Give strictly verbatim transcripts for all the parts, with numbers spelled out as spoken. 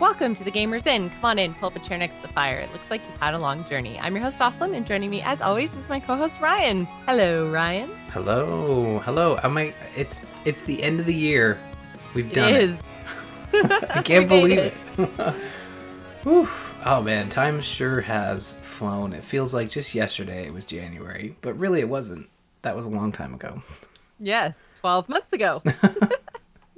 Welcome to the Gamers Inn. Come on in, pull up a chair next to the fire. It looks like you've had a long journey. I'm your host, Jocelyn, and joining me, as always, is my co-host, Ryan. Hello, Ryan. Hello. Hello. Am I, it's it's the end of the year. We've done it. It is. I can't believe it. it. Oof. Oh, man. Time sure has flown. It feels like just yesterday it was January, but really it wasn't. That was a long time ago. Yes, twelve months ago.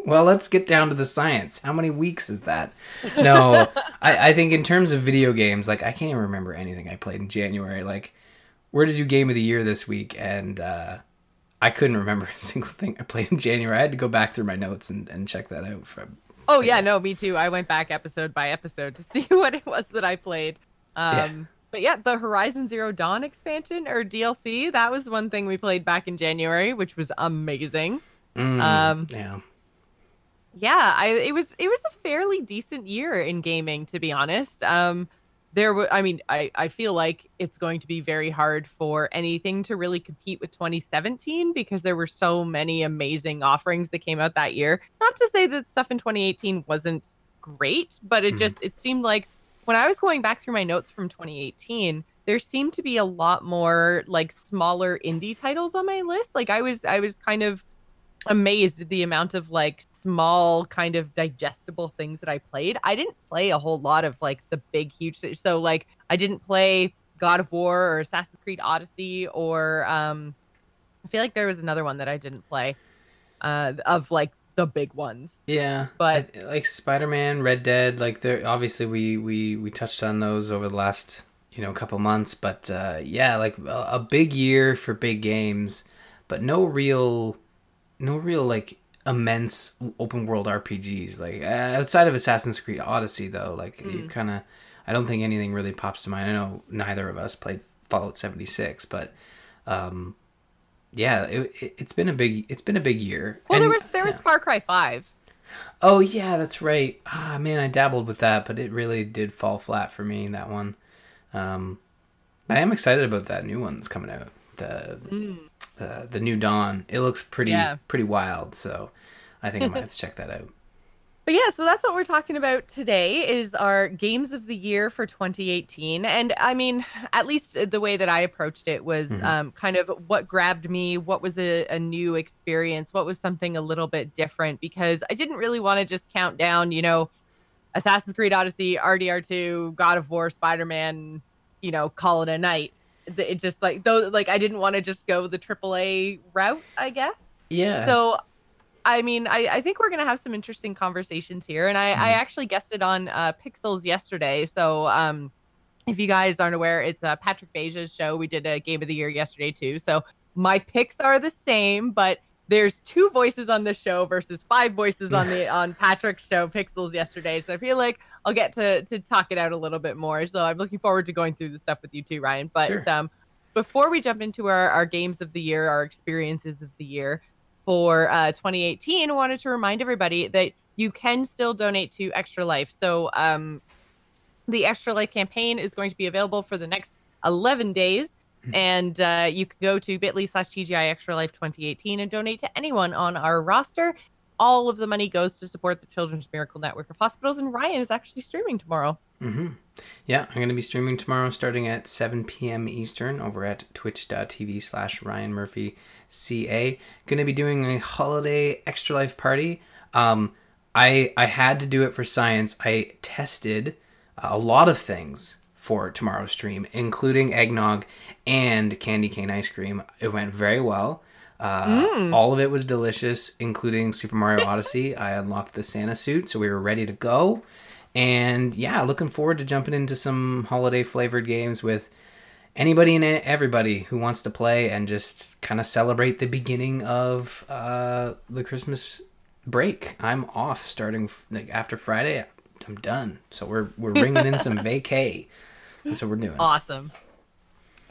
Well, let's get down to the science. How many weeks is that? No, I, I think in terms of video games, like, I can't even remember anything I played in January. Like, where did you Game of the Year this week? And uh, I couldn't remember a single thing I played in January. I had to go back through my notes and, and check that out. From, oh, yeah, know. no, me too. I went back episode by episode to see what it was that I played. Um, yeah. But yeah, the Horizon Zero Dawn expansion or D L C, that was one thing we played back in January, which was amazing. Mm, um, yeah. Yeah, I, it was it was a fairly decent year in gaming, to be honest. Um, there, w- I mean, I, I feel like it's going to be very hard for anything to really compete with twenty seventeen because there were so many amazing offerings that came out that year. Not to say that stuff in twenty eighteen wasn't great, but it mm. just it seemed like when I was going back through my notes from twenty eighteen, there seemed to be a lot more like smaller indie titles on my list. Like I was I was kind of amazed at the amount of like small kind of digestible things that I played. I didn't play a whole lot of like the big huge things. So like I didn't play God of War or Assassin's Creed Odyssey or um I feel like there was another one that I didn't play uh of like the big ones. Yeah, but I, like Spider-Man, Red Dead, like there obviously we we we touched on those over the last you know couple months, but uh yeah, like a, a big year for big games, but no real no real like immense open world R P Gs like uh, outside of Assassin's Creed Odyssey though, like mm. you kind of I don't think anything really pops to mind. I know neither of us played Fallout seventy-six, but um yeah, it, it, it's been a big it's been a big year. Well, and, there was there was yeah. Far Cry five. Oh yeah, that's right. Ah man, I dabbled with that, but it really did fall flat for me, that one. Um I am excited about that new one that's coming out. The mm. Uh, the New Dawn. It looks pretty yeah. pretty wild, so I think I might have to check that out. But yeah, so that's what we're talking about today is our Games of the Year for twenty eighteen. And I mean, at least the way that I approached it was mm-hmm. um, kind of what grabbed me, what was a, a new experience, what was something a little bit different, because I didn't really want to just count down, you know, Assassin's Creed Odyssey, R D R two, God of War, Spider-Man, you know, call it a night. It just like though like I didn't want to just go the triple A route, I guess. Yeah. So, I mean, I, I think we're gonna have some interesting conversations here, and I, mm. I actually guested on uh, Pixels yesterday. So, um, if you guys aren't aware, it's uh, Patrick Beja's show. We did a Game of the Year yesterday too. So my picks are the same, but there's two voices on this show versus five voices on the on Patrick's show, Pixels yesterday. So I feel like I'll get to to talk it out a little bit more. So I'm looking forward to going through the stuff with you too, Ryan. But sure. um, before we jump into our, our games of the year, our experiences of the year for uh, twenty eighteen, I wanted to remind everybody that you can still donate to Extra Life. So um, the Extra Life campaign is going to be available for the next eleven days. And uh, you can go to bit.ly slash TGI Extra Life twenty eighteen and donate to anyone on our roster. All of the money goes to support the Children's Miracle Network of Hospitals. And Ryan is actually streaming tomorrow. Mm-hmm. Yeah, I'm going to be streaming tomorrow starting at seven p.m. Eastern over at twitch.tv slash Ryan Murphy CA. Going to be doing a holiday Extra Life party. Um, I, I had to do it for science. I tested a lot of things for tomorrow's stream, including eggnog and candy cane ice cream. It went very well. Uh, mm. All of it was delicious, including Super Mario Odyssey. I unlocked the Santa suit, so we were ready to go. And yeah, looking forward to jumping into some holiday-flavored games with anybody and everybody who wants to play and just kind of celebrate the beginning of uh, the Christmas break. I'm off starting like after Friday. I'm done. So we're we're ringing in some vacay. That's what we're doing. Awesome.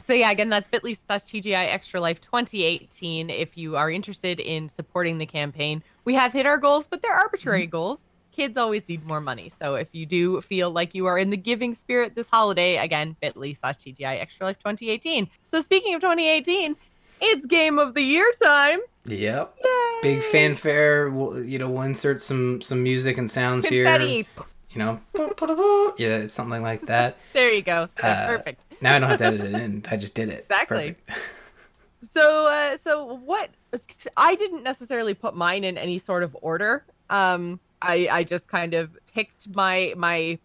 So yeah, again, that's bit.ly slash T G I Extra Life twenty eighteen. If you are interested in supporting the campaign, we have hit our goals, but they're arbitrary mm-hmm. goals. Kids always need more money. So if you do feel like you are in the giving spirit this holiday, again, bit.ly slash T G I Extra Life twenty eighteen. So speaking of twenty eighteen, it's Game of the Year time. Yep. Yay. Big fanfare. We'll, you know, we'll insert some, some music and sounds. Confetti. Here. You you know, yeah, it's something like that. There you go. Uh, perfect. Now I don't have to edit it in. I just did it. Exactly. So, uh, so what? I didn't necessarily put mine in any sort of order. Um, I I just kind of picked my my.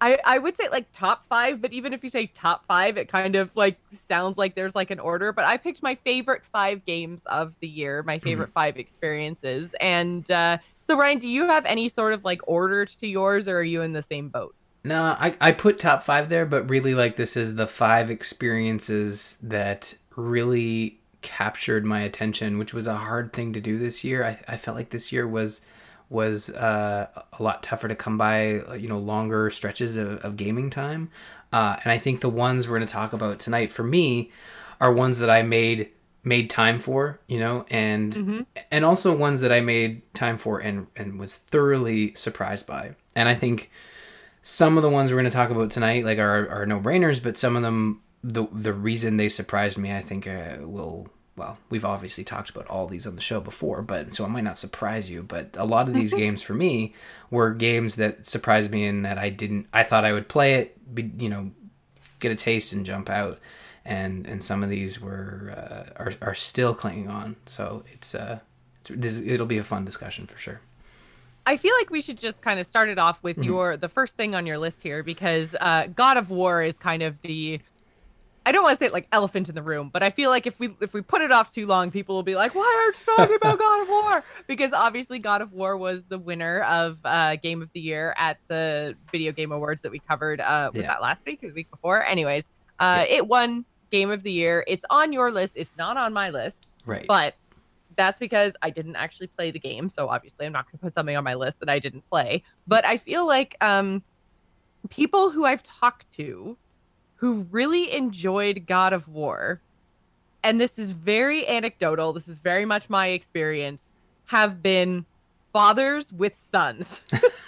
I, I would say like top five, but even if you say top five, it kind of like sounds like there's like an order. But I picked my favorite five games of the year, my favorite mm-hmm. five experiences. And uh, so, Ryan, do you have any sort of like order to yours, or are you in the same boat? No, I, I put top five there, but really like this is the five experiences that really captured my attention, which was a hard thing to do this year. I, I felt like this year was... was uh, a lot tougher to come by, you know, longer stretches of, of gaming time. Uh, and I think the ones we're going to talk about tonight, for me, are ones that I made made time for, you know, and mm-hmm. and also ones that I made time for and, and was thoroughly surprised by. And I think some of the ones we're going to talk about tonight, like, are, are no-brainers, but some of them, the the reason they surprised me, I think uh, will... well, we've obviously talked about all these on the show before, but so I might not surprise you, but a lot of these games for me were games that surprised me in that I didn't, I thought I would play it, be, you know, get a taste and jump out. And, and some of these were, uh, are, are still clinging on. So it's, uh, it's, this, it'll be a fun discussion for sure. I feel like we should just kind of start it off with mm-hmm. your, the first thing on your list here, because, uh, God of War is kind of the, I don't want to say it like elephant in the room, but I feel like if we if we put it off too long, people will be like, why aren't you talking about God of War? Because obviously God of War was the winner of uh, Game of the Year at the Video Game Awards that we covered. Uh, was yeah. that last week or the week before? Anyways, uh, yeah. it won Game of the Year. It's on your list. It's not on my list. Right. But that's because I didn't actually play the game. So obviously I'm not going to put something on my list that I didn't play. But I feel like um, people who I've talked to who really enjoyed God of War, and this is very anecdotal, this is very much my experience, have been fathers with sons.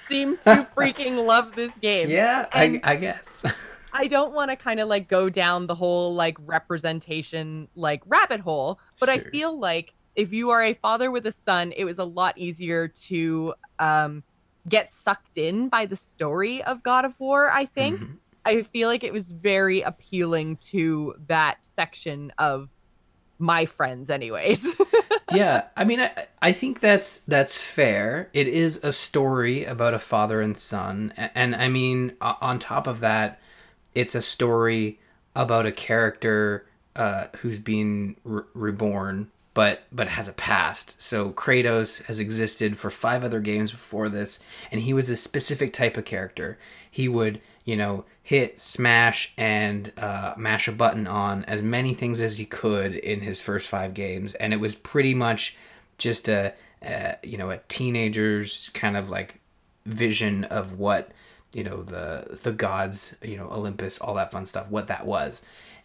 Seem to freaking love this game. Yeah, I, I guess. I don't want to kind of like go down the whole like representation like rabbit hole, but sure. I feel like if you are a father with a son, it was a lot easier to um, get sucked in by the story of God of War, I think. Mm-hmm. I feel like it was very appealing to that section of my friends anyways. Yeah. I mean, I, I think that's, that's fair. It is a story about a father and son. And, and I mean, on top of that, it's a story about a character uh, who's being re- reborn, but, but has a past. So Kratos has existed for five other games before this. And he was a specific type of character. He would, you know, hit, smash, and uh, mash a button on as many things as he could in his first five games. And it was pretty much just a, a, you know, a teenager's kind of like vision of what, you know, the the gods, you know, Olympus, all that fun stuff, what that was.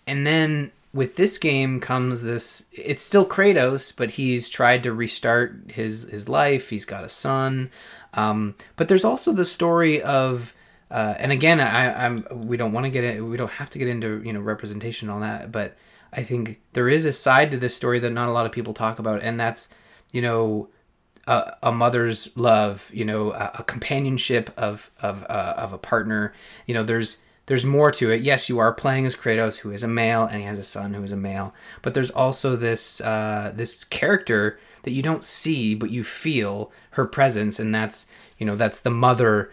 And then with this game comes this, it's still Kratos, but he's tried to restart his, his life. He's got a son. Um, but there's also the story of, Uh, and again, I, I'm. We don't want to get it. We don't have to get into you know representation and all that. But I think there is a side to this story that not a lot of people talk about, and that's you know a, a mother's love, you know, a, a companionship of of uh, of a partner. You know, there's there's more to it. Yes, you are playing as Kratos, who is a male, and he has a son who is a male. But there's also this uh, this character that you don't see, but you feel her presence, and that's you know that's the mother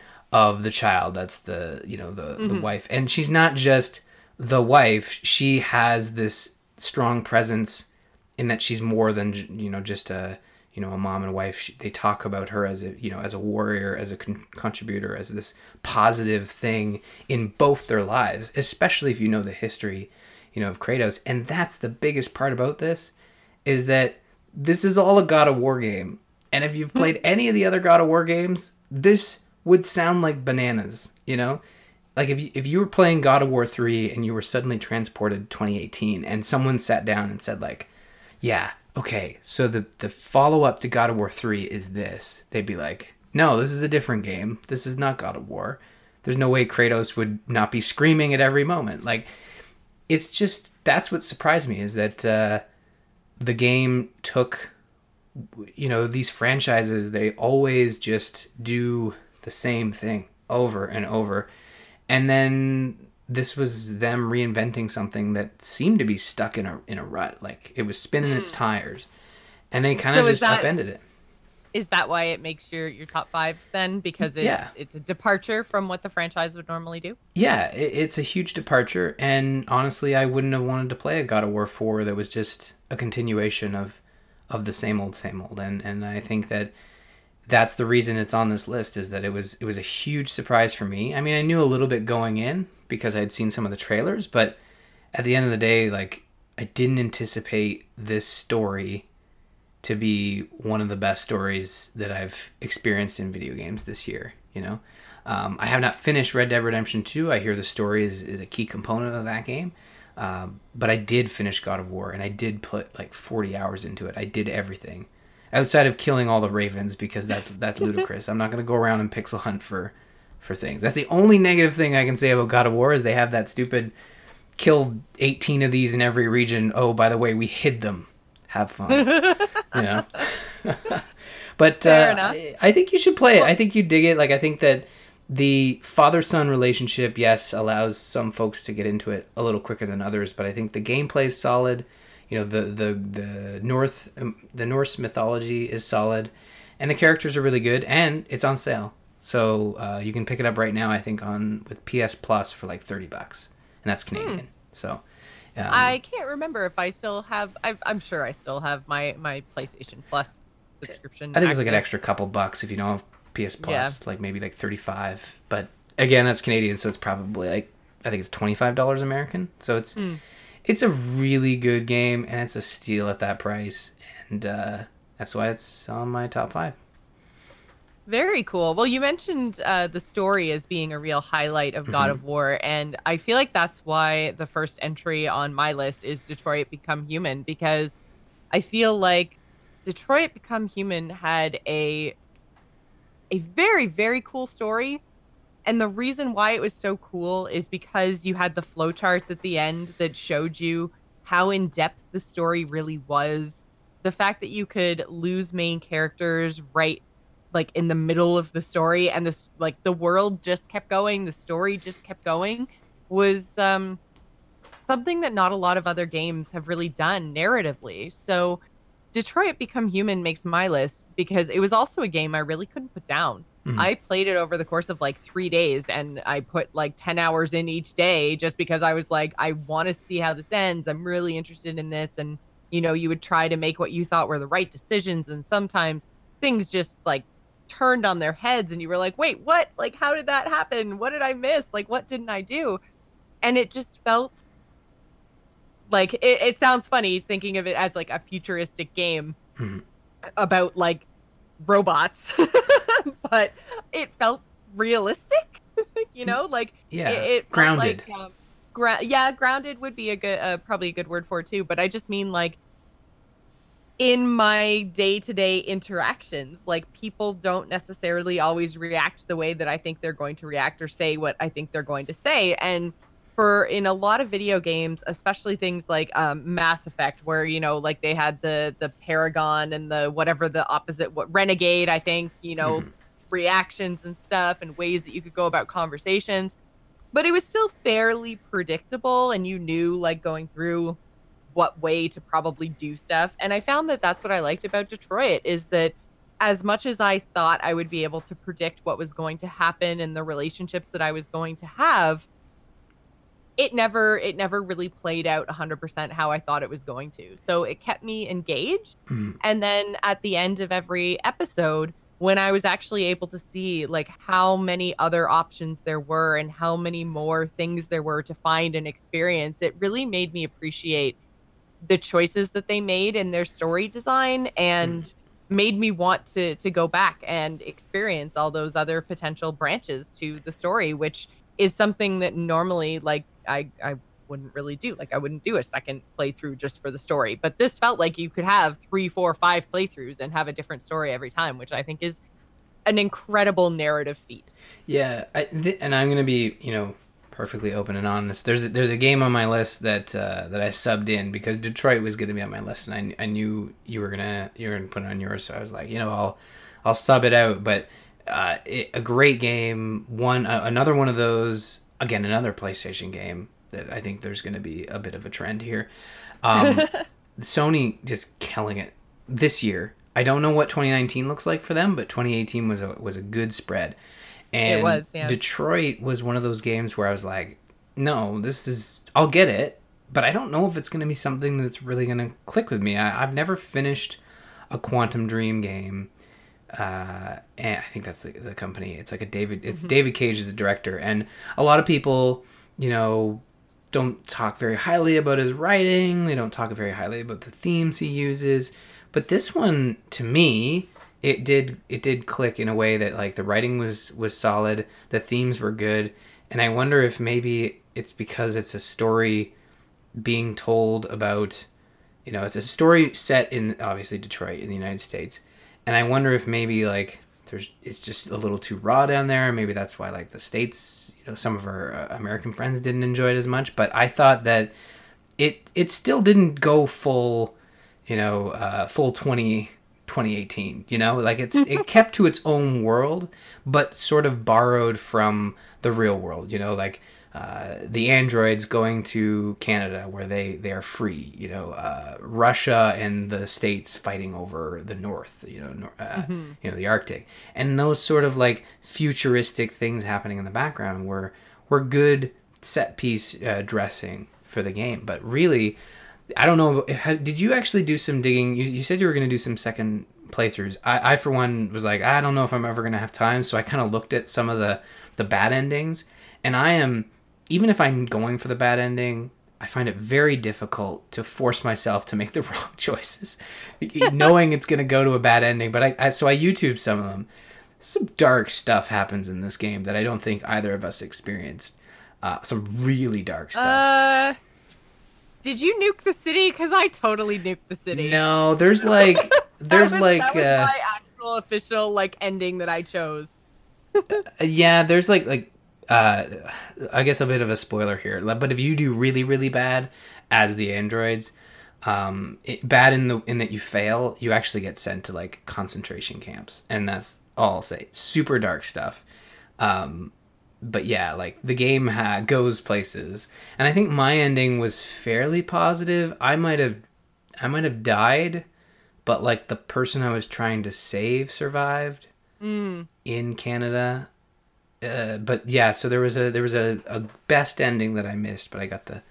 of the child. That's the, you know, the, mm-hmm. the wife. And she's not just the wife. She has this strong presence in that she's more than, you know, just a, you know, a mom and a wife. She, they talk about her as a, you know, as a warrior, as a con- contributor, as this positive thing in both their lives, especially if you know the history, you know, of Kratos. And that's the biggest part about this is that this is all a God of War game. And if you've played any of the other God of War games, this would sound like bananas, you know? Like if you, if you were playing God of War three and you were suddenly transported twenty eighteen and someone sat down and said like, yeah, okay, so the, the follow-up to God of War three is this. They'd be like, no, this is a different game. This is not God of War. There's no way Kratos would not be screaming at every moment. Like, it's just, that's what surprised me is that uh, the game took, you know, these franchises, they always just do the same thing over and over. And then this was them reinventing something that seemed to be stuck in a in a rut. Like, it was spinning mm. its tires. And they kind of so just that, upended it. Is that why it makes your, your top five then? Because it's, yeah. it's a departure from what the franchise would normally do? Yeah, it, it's a huge departure. And honestly, I wouldn't have wanted to play a God of War four that was just a continuation of of the same old, same old. And and I think that that's the reason it's on this list, is that it was it was a huge surprise for me. I mean, I knew a little bit going in because I had seen some of the trailers. But at the end of the day, like, I didn't anticipate this story to be one of the best stories that I've experienced in video games this year, you know? Um, I have not finished Red Dead Redemption two. I hear the story is, is a key component of that game. Um, but I did finish God of War, and I did put like forty hours into it. I did everything. Outside of killing all the ravens, because that's that's ludicrous. I'm not going to go around and pixel hunt for, for things. That's the only negative thing I can say about God of War, is they have that stupid kill eighteen of these in every region. Oh, by the way, we hid them. Have fun, you know. But uh, I think you should play it. I think you dig it. Like, I think that the father-son relationship, yes, allows some folks to get into it a little quicker than others, but I think the gameplay is solid. You know, the the the North the Norse mythology is solid, and the characters are really good. And it's on sale, so uh, you can pick it up right now. I think on with P S Plus for like thirty bucks, and that's Canadian. Hmm. So. Um, I can't remember if I still have. I've, I'm sure I still have my, my PlayStation Plus subscription. I think it's like an extra couple bucks if you don't have P S Plus, yeah. like maybe like thirty-five. But again, that's Canadian, so it's probably like, I think it's twenty-five dollars American. So it's mm. it's a really good game, and it's a steal at that price, and uh, that's why it's on my top five. Very cool. Well, you mentioned uh, the story as being a real highlight of God mm-hmm. of War, and I feel like that's why the first entry on my list is Detroit Become Human, because I feel like Detroit Become Human had a a very, very cool story, and the reason why it was so cool is because you had the flowcharts at the end that showed you how in-depth the story really was. The fact that you could lose main characters right like in the middle of the story, and this like the world just kept going, the story just kept going, was um, something that not a lot of other games have really done narratively. So Detroit Become Human makes my list because it was also a game I really couldn't put down. Mm-hmm. I played it over the course of like three days and I put like ten hours in each day just because I was like, I want to see how this ends. I'm really interested in this. And, you know, you would try to make what you thought were the right decisions. And sometimes things just like turned on their heads and you were like, wait, what? Like, how did that happen? What did I miss? Like, what didn't I do? And it just felt like, it, it sounds funny thinking of it as like a futuristic game mm-hmm. about like robots, but it felt realistic, you know, like yeah, it, it grounded. Like, um, gra- yeah, grounded would be a good, uh, probably a good word for it too. But I just mean like, in my day-to-day interactions, like people don't necessarily always react the way that I think they're going to react or say what I think they're going to say. And for in a lot of video games, especially things like um, Mass Effect, where, you know, like they had the the Paragon and the whatever the opposite, what Renegade, I think, you know, mm-hmm. reactions and stuff and ways that you could go about conversations. But it was still fairly predictable and you knew like going through what way to probably do stuff. And I found that that's what I liked about Detroit, is that as much as I thought I would be able to predict what was going to happen and the relationships that I was going to have, it never it never really played out one hundred percent how I thought it was going to. So it kept me engaged. Mm-hmm. And then at the end of every episode, when I was actually able to see like how many other options there were and how many more things there were to find and experience, it really made me appreciate the choices that they made in their story design and mm. made me want to to go back and experience all those other potential branches to the story, which is something that normally like I, I wouldn't really do. Like I wouldn't do a second playthrough just for the story, but this felt like you could have three, four, five playthroughs and have a different story every time, which I think is an incredible narrative feat. Yeah. I, th- and I'm going to be, you know, perfectly open and honest. There's a, there's a game on my list that uh, that I subbed in because Detroit was going to be on my list, and I I knew you were gonna you were gonna put it on yours, so I was like, you know, I'll I'll sub it out. But Uh, it, a great game. One uh, another one of those. Again, another PlayStation game. That I think there's going to be a bit of a trend here. Um, Sony just killing it this year. I don't know what twenty nineteen looks like for them, but twenty eighteen was a was a good spread. And it was, yeah. Detroit was one of those games where I was like, no, this is, I'll get it, but I don't know if it's going to be something that's really going to click with me. I, I've never finished a Quantum Dream game. Uh, and I think that's the, the company. It's like a David, it's mm-hmm. David Cage is the director. And a lot of people, you know, don't talk very highly about his writing. They don't talk very highly about the themes he uses. But this one, to me, it did it did click in a way that, like, the writing was, was solid, the themes were good, and I wonder if maybe it's because it's a story being told about, you know, it's a story set in, obviously, Detroit in the United States, and I wonder if maybe, like, there's it's just a little too raw down there, maybe that's why, like, the States, you know, some of our uh, American friends didn't enjoy it as much, but I thought that it, it still didn't go full, you know, uh, full twenty... twenty eighteen, you know, like it's it kept to its own world but sort of borrowed from the real world, you know, like uh the androids going to Canada where they they are free, you know, uh Russia and the States fighting over the North, you know, uh, mm-hmm. you know, the Arctic, and those sort of like futuristic things happening in the background were were good set piece uh, dressing for the game. But really, I don't know. Did you actually do some digging? You, you said you were going to do some second playthroughs. I, I, for one, was like, I don't know if I'm ever going to have time. So I kind of looked at some of the, the bad endings. And I am, even if I'm going for the bad ending, I find it very difficult to force myself to make the wrong choices, knowing it's going to go to a bad ending. But I, I so I YouTubed some of them. Some dark stuff happens in this game that I don't think either of us experienced. Uh, some really dark stuff. Uh... Did you nuke the city? Because I totally nuked the city. No, there's like... There's that was, like that was uh, my actual official like ending that I chose. Yeah, there's like... like uh, I guess a bit of a spoiler here. But if you do really, really bad as the androids, um, it, bad in the in that you fail, you actually get sent to like concentration camps. And that's all I'll say. Super dark stuff. Um But yeah, like the game ha- goes places, and I think my ending was fairly positive. I might have, I might have died, but like the person I was trying to save survived mm. in Canada. Uh, but yeah, so there was a there was a, a best ending that I missed, but I got the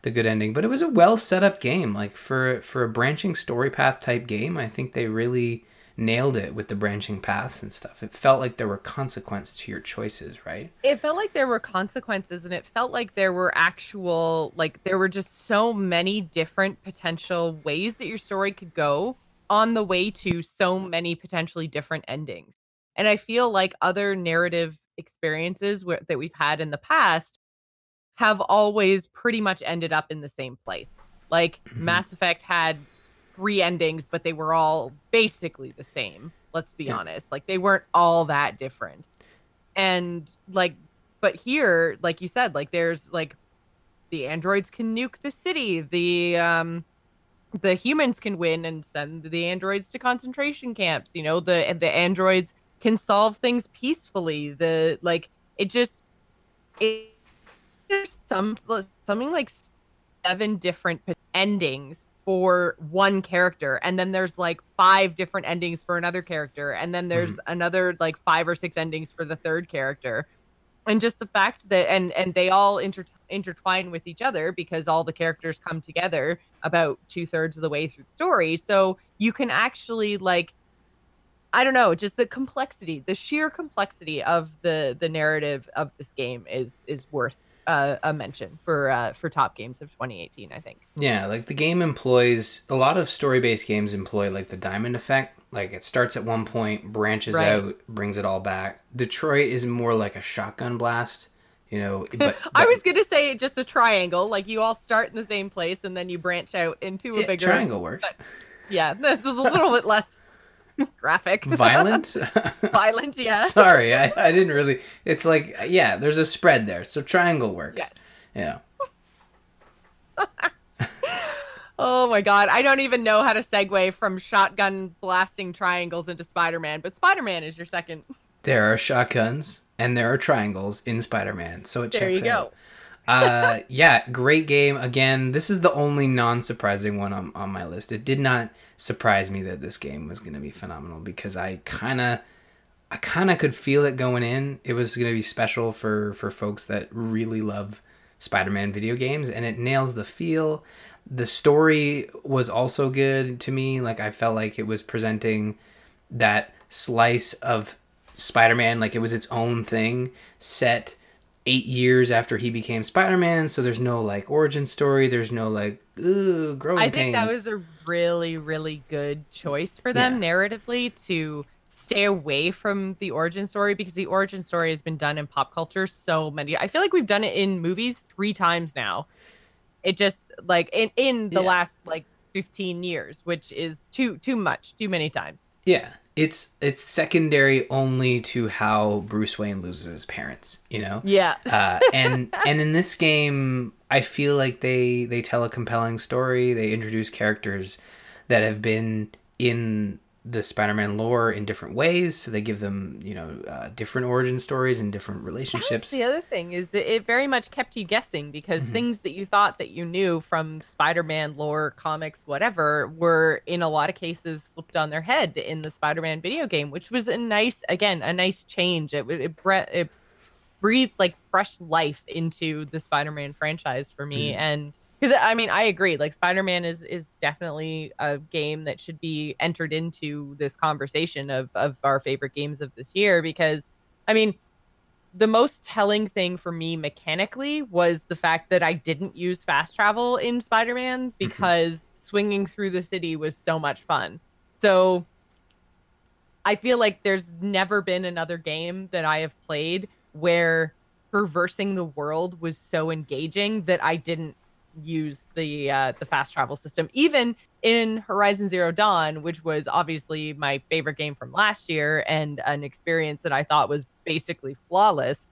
the good ending. But it was a well set up game, like for for a branching story path type game. I think they really nailed it with the branching paths and stuff. It felt like there were consequences to your choices, right? It felt like there were consequences, and it felt like there were actual, like there were just so many different potential ways that your story could go on the way to so many potentially different endings. And I feel like other narrative experiences where, that we've had in the past have always pretty much ended up in the same place. Like Mass Effect had three endings, but they were all basically the same. Let's be yeah. honest. Like they weren't all that different. And like, but here, like you said, like there's like the androids can nuke the city. The, um, the humans can win and send the androids to concentration camps. You know, the, the androids can solve things peacefully. The, like, it just, it, there's some, something like seven different endings for one character, and then there's like five different endings for another character, and then there's mm-hmm. another like five or six endings for the third character. And just the fact that and and they all inter- intertwine with each other because all the characters come together about two-thirds of the way through the story, so you can actually like I don't know, just the complexity, the sheer complexity of the the narrative of this game is is worth Uh, a mention for uh, for top games of twenty eighteen, I think. Yeah, like the game employs a lot of story-based games employ like the diamond effect. Like it starts at one point, branches right. out, brings it all back. Detroit is more like a shotgun blast, you know. But, but... I was gonna say just a triangle. Like you all start in the same place and then you branch out into a yeah, bigger triangle works. But, yeah, this is a little bit less graphic. Violent? Violent, yeah. Sorry, I, I didn't really... It's like, yeah, there's a spread there, so triangle works. Yeah. yeah. Oh my god, I don't even know how to segue from shotgun blasting triangles into Spider-Man, but Spider-Man is your second there are shotguns and there are triangles in Spider-Man. So it there checks you out. Go. uh, yeah, great game. Again, this is the only non-surprising one on, on my list. It did not surprise me that this game was going to be phenomenal because I kind of... I kind of could feel it going in. It was going to be special for, for folks that really love Spider-Man video games, and it nails the feel. The story was also good to me. Like, I felt like it was presenting that slice of Spider-Man, like it was its own thing, set eight years after he became Spider-Man, so there's no, like, origin story. There's no, like, ooh, growing pains. I think that was a really, really good choice for them, yeah. narratively, to... stay away from the origin story, because the origin story has been done in pop culture so many. I feel like we've done it in movies three times now. It just like in, in the yeah. last like fifteen years, which is too too much, too many times. Yeah, it's it's secondary only to how Bruce Wayne loses his parents, you know. Yeah. uh, and and in this game, I feel like they they tell a compelling story. They introduce characters that have been in the Spider-Man lore in different ways, so they give them, you know, uh, different origin stories and different relationships. That's the other thing is that it very much kept you guessing, because mm-hmm. things that you thought that you knew from Spider-Man lore, comics, whatever, were in a lot of cases flipped on their head in the Spider-Man video game, which was a nice, again, a nice change. It it, bre- it breathed like fresh life into the Spider-Man franchise for me, mm-hmm. and because, I mean, I agree, like, Spider-Man is, is definitely a game that should be entered into this conversation of, of our favorite games of this year, because, I mean, the most telling thing for me mechanically was the fact that I didn't use fast travel in Spider-Man, because mm-hmm. swinging through the city was so much fun. So I feel like there's never been another game that I have played where traversing the world was so engaging that I didn't use the uh the fast travel system. Even in Horizon Zero Dawn, which was obviously my favorite game from last year and an experience that I thought was basically flawless,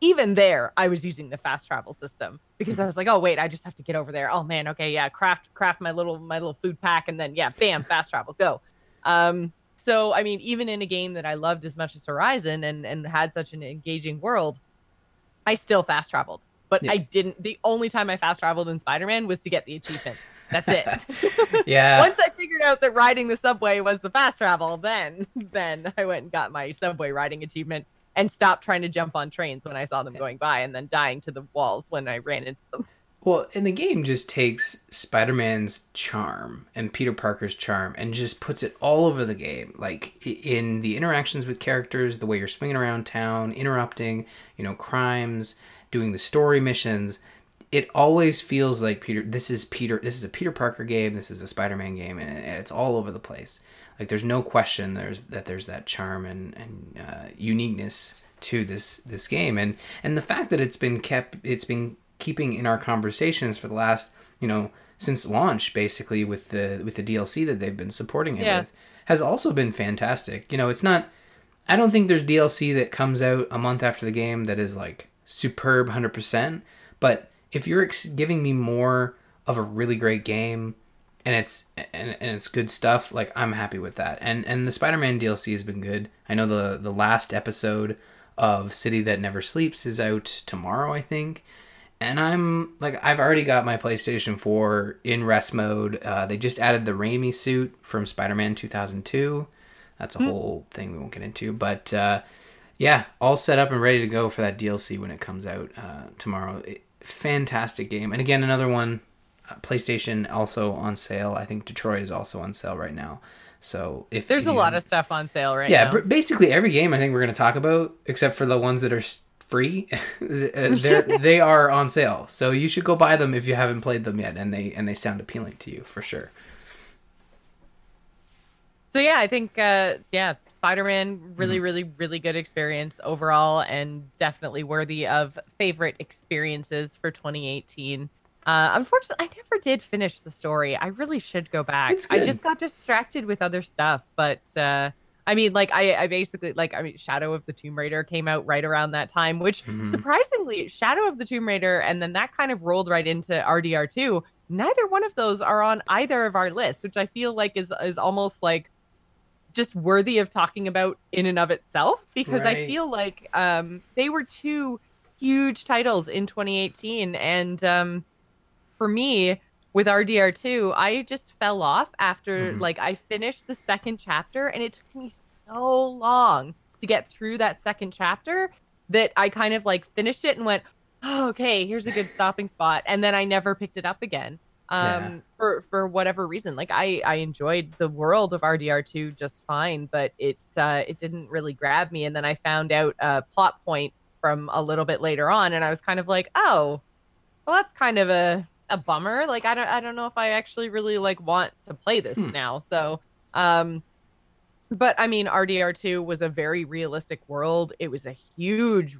even there I was using the fast travel system, because I was like, oh wait, I just have to get over there. Oh man, okay, yeah, craft craft my little my little food pack, and then yeah, bam, fast travel, go. Um so I mean, even in a game that I loved as much as Horizon and and had such an engaging world, I still fast traveled. But yeah. I didn't. The only time I fast traveled in Spider-Man was to get the achievement. That's it. Yeah. Once I figured out that riding the subway was the fast travel, then then I went and got my subway riding achievement and stopped trying to jump on trains when I saw them going by, and then dying to the walls when I ran into them. Well, and the game just takes Spider-Man's charm and Peter Parker's charm and just puts it all over the game. Like, in the interactions with characters, the way you're swinging around town, interrupting, you know, crimes, doing the story missions. It always feels like Peter, this is Peter, this is a Peter Parker game, this is a Spider-Man game, and it's all over the place. Like, there's no question there's that there's that charm and, and uh, uniqueness to this, this game. And, and the fact that it's been kept, it's been keeping in our conversations for the last, you know, since launch, basically, with the, with the D L C that they've been supporting it yeah. with, has also been fantastic. You know, it's not, I don't think there's D L C that comes out a month after the game that is like, superb one hundred percent, but if you're ex- giving me more of a really great game and it's and, and it's good stuff, like, I'm happy with that. And and the Spider-Man D L C has been good. I know the the last episode of City That Never Sleeps is out tomorrow, I think, and I'm like, I've already got my PlayStation four in rest mode. Uh, they just added the Raimi suit from Spider-Man two thousand two. That's a mm. whole thing we won't get into, but uh yeah, all set up and ready to go for that D L C when it comes out uh, tomorrow. It, fantastic game. And again, another one, uh, PlayStation also on sale. I think Detroit is also on sale right now. So if There's you, a lot of stuff on sale right yeah, now. Yeah, b- basically every game I think we're going to talk about, except for the ones that are free, they are on sale. So you should go buy them if you haven't played them yet, and they and they sound appealing to you for sure. So yeah, I think, uh, yeah, Spider-Man, really, really, really good experience overall, and definitely worthy of favorite experiences for twenty eighteen. Uh, unfortunately, I never did finish the story. I really should go back. I just got distracted with other stuff. But uh, I mean, like, I, I basically, like, I mean, Shadow of the Tomb Raider came out right around that time, which mm-hmm. surprisingly, Shadow of the Tomb Raider, and then that kind of rolled right into R D R two. Neither one of those are on either of our lists, which I feel like is is almost like just worthy of talking about in and of itself, because right. I feel like um, they were two huge titles in twenty eighteen. And um, for me, with R D R two, I just fell off after mm. like I finished the second chapter, and it took me so long to get through that second chapter that I kind of like finished it and went, oh, okay, here's a good stopping spot. And then I never picked it up again. Um, yeah. for, for whatever reason, like I, I enjoyed the world of R D R two just fine, but it, uh, it didn't really grab me. And then I found out a plot point from a little bit later on, and I was kind of like, oh, well, that's kind of a, a bummer. Like, I don't, I don't know if I actually really like want to play this hmm. now. So, um, but I mean, R D R two was a very realistic world. It was a huge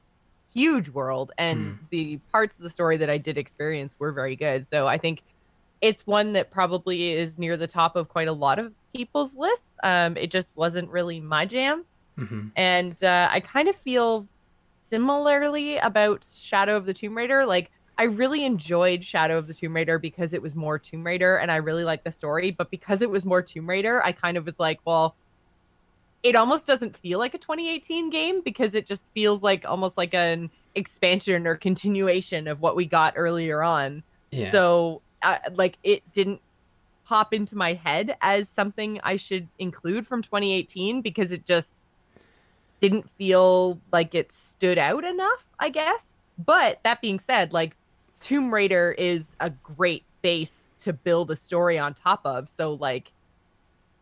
huge world, and mm. the parts of the story that I did experience were very good. So I think it's one that probably is near the top of quite a lot of people's lists. Um, it just wasn't really my jam. Mm-hmm. And uh, I kind of feel similarly about Shadow of the Tomb Raider. Like, I really enjoyed Shadow of the Tomb Raider because it was more Tomb Raider, and I really liked the story. But because it was more Tomb Raider, I kind of was like, well, it almost doesn't feel like a twenty eighteen game, because it just feels like almost like an expansion or continuation of what we got earlier on. Yeah. So uh, like it didn't pop into my head as something I should include from twenty eighteen, because it just didn't feel like it stood out enough, I guess. But that being said, like Tomb Raider is a great base to build a story on top of. So like,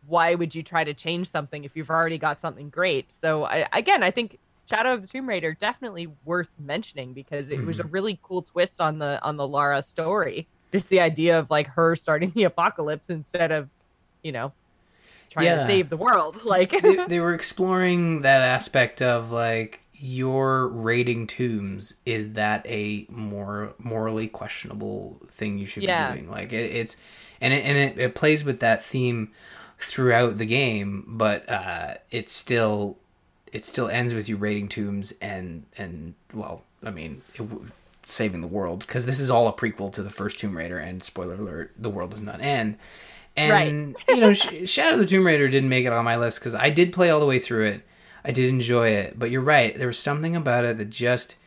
why would you try to change something if you've already got something great? So I, again, I think Shadow of the Tomb Raider definitely worth mentioning, because it mm. was a really cool twist on the on the Lara story. Just the idea of like her starting the apocalypse instead of, you know, trying yeah. to save the world. Like they, they were exploring that aspect of like, you're raiding tombs. Is that a more morally questionable thing you should yeah. be doing? Like it, it's and it, and it, it plays with that theme throughout the game, but uh it still it still ends with you raiding tombs and and well I mean it, saving the world, because this is all a prequel to the first Tomb Raider, and spoiler alert, the world does not end. And right. you know, Shadow of the Tomb Raider didn't make it on my list, because I did play all the way through it. I did enjoy it, but you're right, there was something about it that just,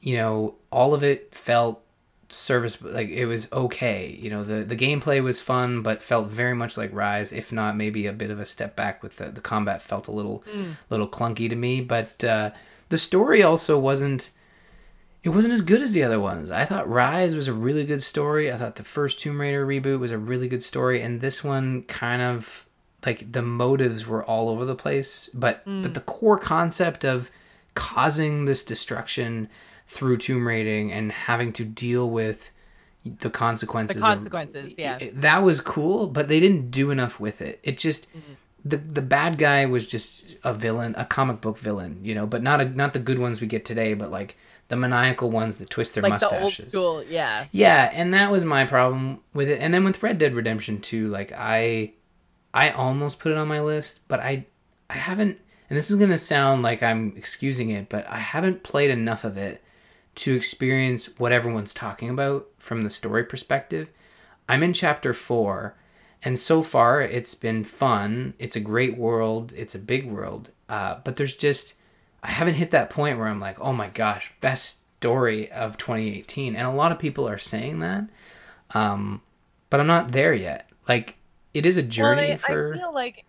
you know, all of it felt service, like it was okay. You know, the the gameplay was fun, but felt very much like Rise, if not maybe a bit of a step back. With the, the combat felt a little mm. little clunky to me, but uh the story also wasn't it wasn't as good as the other ones. I thought Rise was a really good story. I thought the first Tomb Raider reboot was a really good story, and this one kind of like the motives were all over the place, but mm. but the core concept of causing this destruction through tomb raiding and having to deal with the consequences. The consequences, of, yeah. That was cool, but they didn't do enough with it. It just mm-hmm. the the bad guy was just a villain, a comic book villain, you know, but not a, not the good ones we get today, but like the maniacal ones that twist their like mustaches. The old school, yeah. Yeah, and that was my problem with it. And then with Red Dead Redemption two, like I I almost put it on my list, but I I haven't, and this is going to sound like I'm excusing it, but I haven't played enough of it to experience what everyone's talking about from the story perspective. I'm in chapter four, and so far it's been fun. It's a great world. It's a big world. Uh, but there's just, I haven't hit that point where I'm like, oh my gosh, best story of twenty eighteen. And a lot of people are saying that, um, but I'm not there yet. Like, it is a journey. Well, I, for... I feel like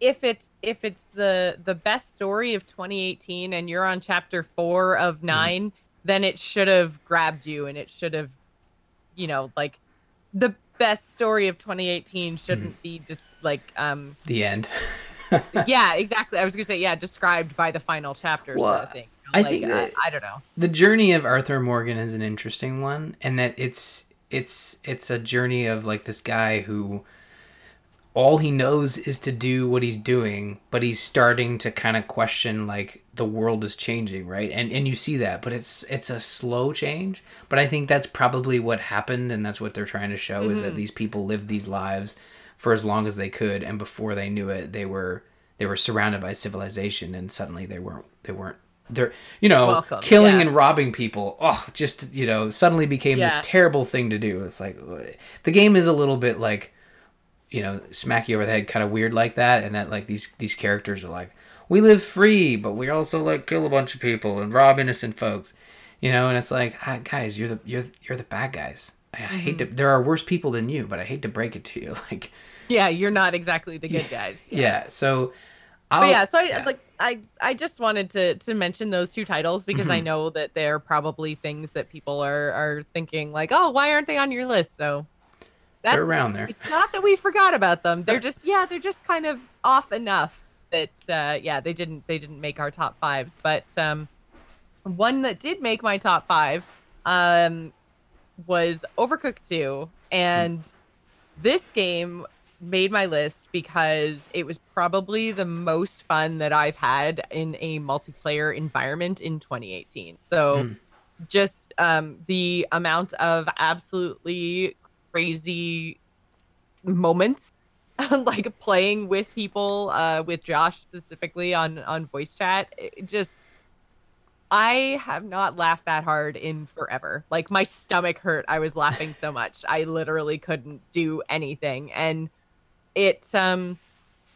if it's if it's the, the best story of twenty eighteen and you're on chapter four of nine, mm. then it should have grabbed you, and it should have, you know, like the best story of twenty eighteen shouldn't mm. be just like um the end. Yeah, exactly. I was gonna say, yeah, described by the final chapter, well, sort of thing. Like, I think that, I, I don't know. The journey of Arthur Morgan is an interesting one, and that it's it's it's a journey of like this guy who all he knows is to do what he's doing, but he's starting to kind of question like the world is changing, right? And and you see that, but it's it's a slow change. But I think that's probably what happened, and that's what they're trying to show mm-hmm. is that these people lived these lives for as long as they could, and before they knew it, they were they were surrounded by civilization, and suddenly they weren't they weren't they're you know Welcome. killing yeah. and robbing people. Oh, just you know, suddenly became yeah. this terrible thing to do. It's like the game is a little bit like you know, smack you over the head kind of weird like that, and that like these these characters are like, we live free, but we also like kill a bunch of people and rob innocent folks, you know. And it's like, ah, guys, you're the you're you're the bad guys. I, I mm-hmm. hate to. There are worse people than you, but I hate to break it to you. Like, yeah, you're not exactly the good guys. Yeah. yeah so, I'll, but yeah. So I yeah. like I I just wanted to to mention those two titles because mm-hmm. I know that they're probably things that people are are thinking like, oh, why aren't they on your list? So. That's, they're around there. It's not that we forgot about them. They're just, yeah, they're just kind of off enough that, uh, yeah, they didn't, they didn't make our top fives. But um, one that did make my top five um, was Overcooked two, and this game made my list because it was probably the most fun that I've had in a multiplayer environment in twenty eighteen. So, mm. just um, the amount of absolutely crazy moments like playing with people uh with Josh specifically on on voice chat, it just I have not laughed that hard in forever. Like, my stomach hurt. I was laughing so much I literally couldn't do anything. And it um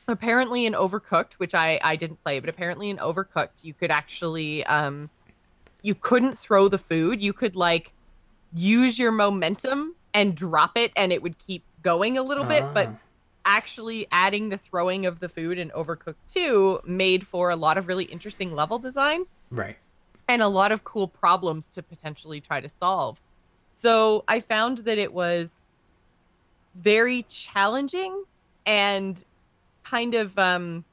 apparently in Overcooked, which I I didn't play, but apparently in Overcooked you could actually um you couldn't throw the food. You could like use your momentum and drop it, and it would keep going a little bit. Ah. But actually adding the throwing of the food in Overcooked two made for a lot of really interesting level design. Right. And a lot of cool problems to potentially try to solve. So I found that it was very challenging and kind of um,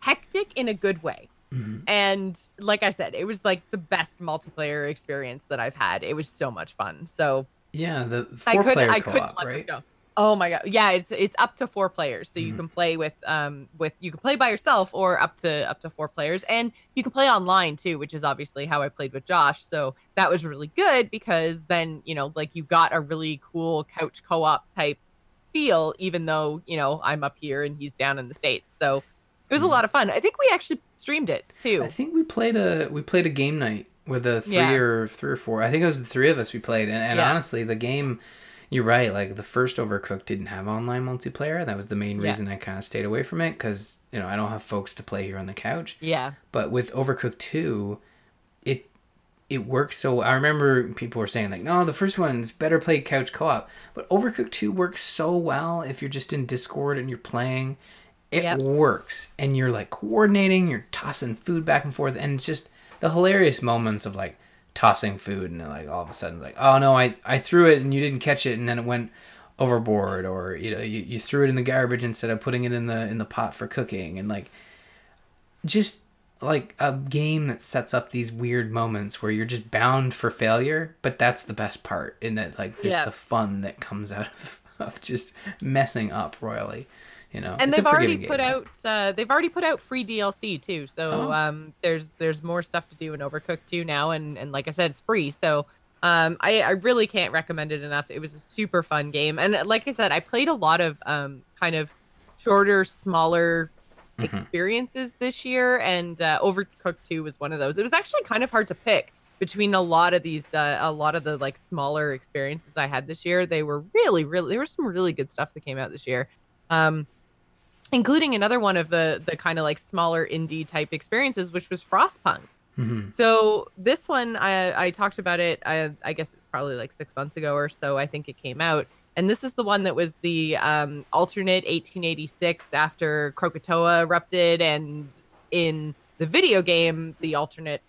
hectic in a good way. Mm-hmm. And like I said, it was like the best multiplayer experience that I've had. It was so much fun. So... Yeah, the four-player co-op, right? Oh my god, yeah, it's it's up to four players, so you mm-hmm. can play with um with you can play by yourself or up to up to four players, and you can play online too, which is obviously how I played with Josh. So that was really good because then you know like you got a really cool couch co-op type feel, even though you know I'm up here and he's down in the States. So it was mm-hmm. a lot of fun. I think we actually streamed it too. I think we played a we played a game night. With the three yeah. or three or four, I think it was the three of us we played, and, and yeah. honestly, the game, you're right. Like the first Overcooked didn't have online multiplayer. That was the main reason yeah. I kind of stayed away from it because you know I don't have folks to play here on the couch. Yeah. But with Overcooked two, it it works so. I remember people were saying like, no, the first one's better played couch co-op, but Overcooked two works so well if you're just in Discord and you're playing. It yep. works, and you're like coordinating. You're tossing food back and forth, and it's just. The hilarious moments of like tossing food and like all of a sudden like, oh no, I, I threw it and you didn't catch it and then it went overboard, or you know you, you threw it in the garbage instead of putting it in the in the pot for cooking, and like just like a game that sets up these weird moments where you're just bound for failure, but that's the best part in that like just yeah. the fun that comes out of, of just messing up royally. You know, and they've already put game. out uh, they've already put out free D L C too. So oh. um, there's there's more stuff to do in Overcooked two now, and, and like I said, it's free. So um, I, I really can't recommend it enough. It was a super fun game, and like I said, I played a lot of um, kind of shorter, smaller mm-hmm. experiences this year, and uh, Overcooked two was one of those. It was actually kind of hard to pick between a lot of these uh, a lot of the like smaller experiences I had this year. They were really really there was some really good stuff that came out this year. Um, including another one of the the kind of like smaller indie type experiences, which was Frostpunk. Mm-hmm. So this one, I, I talked about it, I, I guess probably like six months ago or so, I think it came out. And this is the one that was the um, alternate eighteen eighty-six after Krakatoa erupted. And in the video game, the alternate,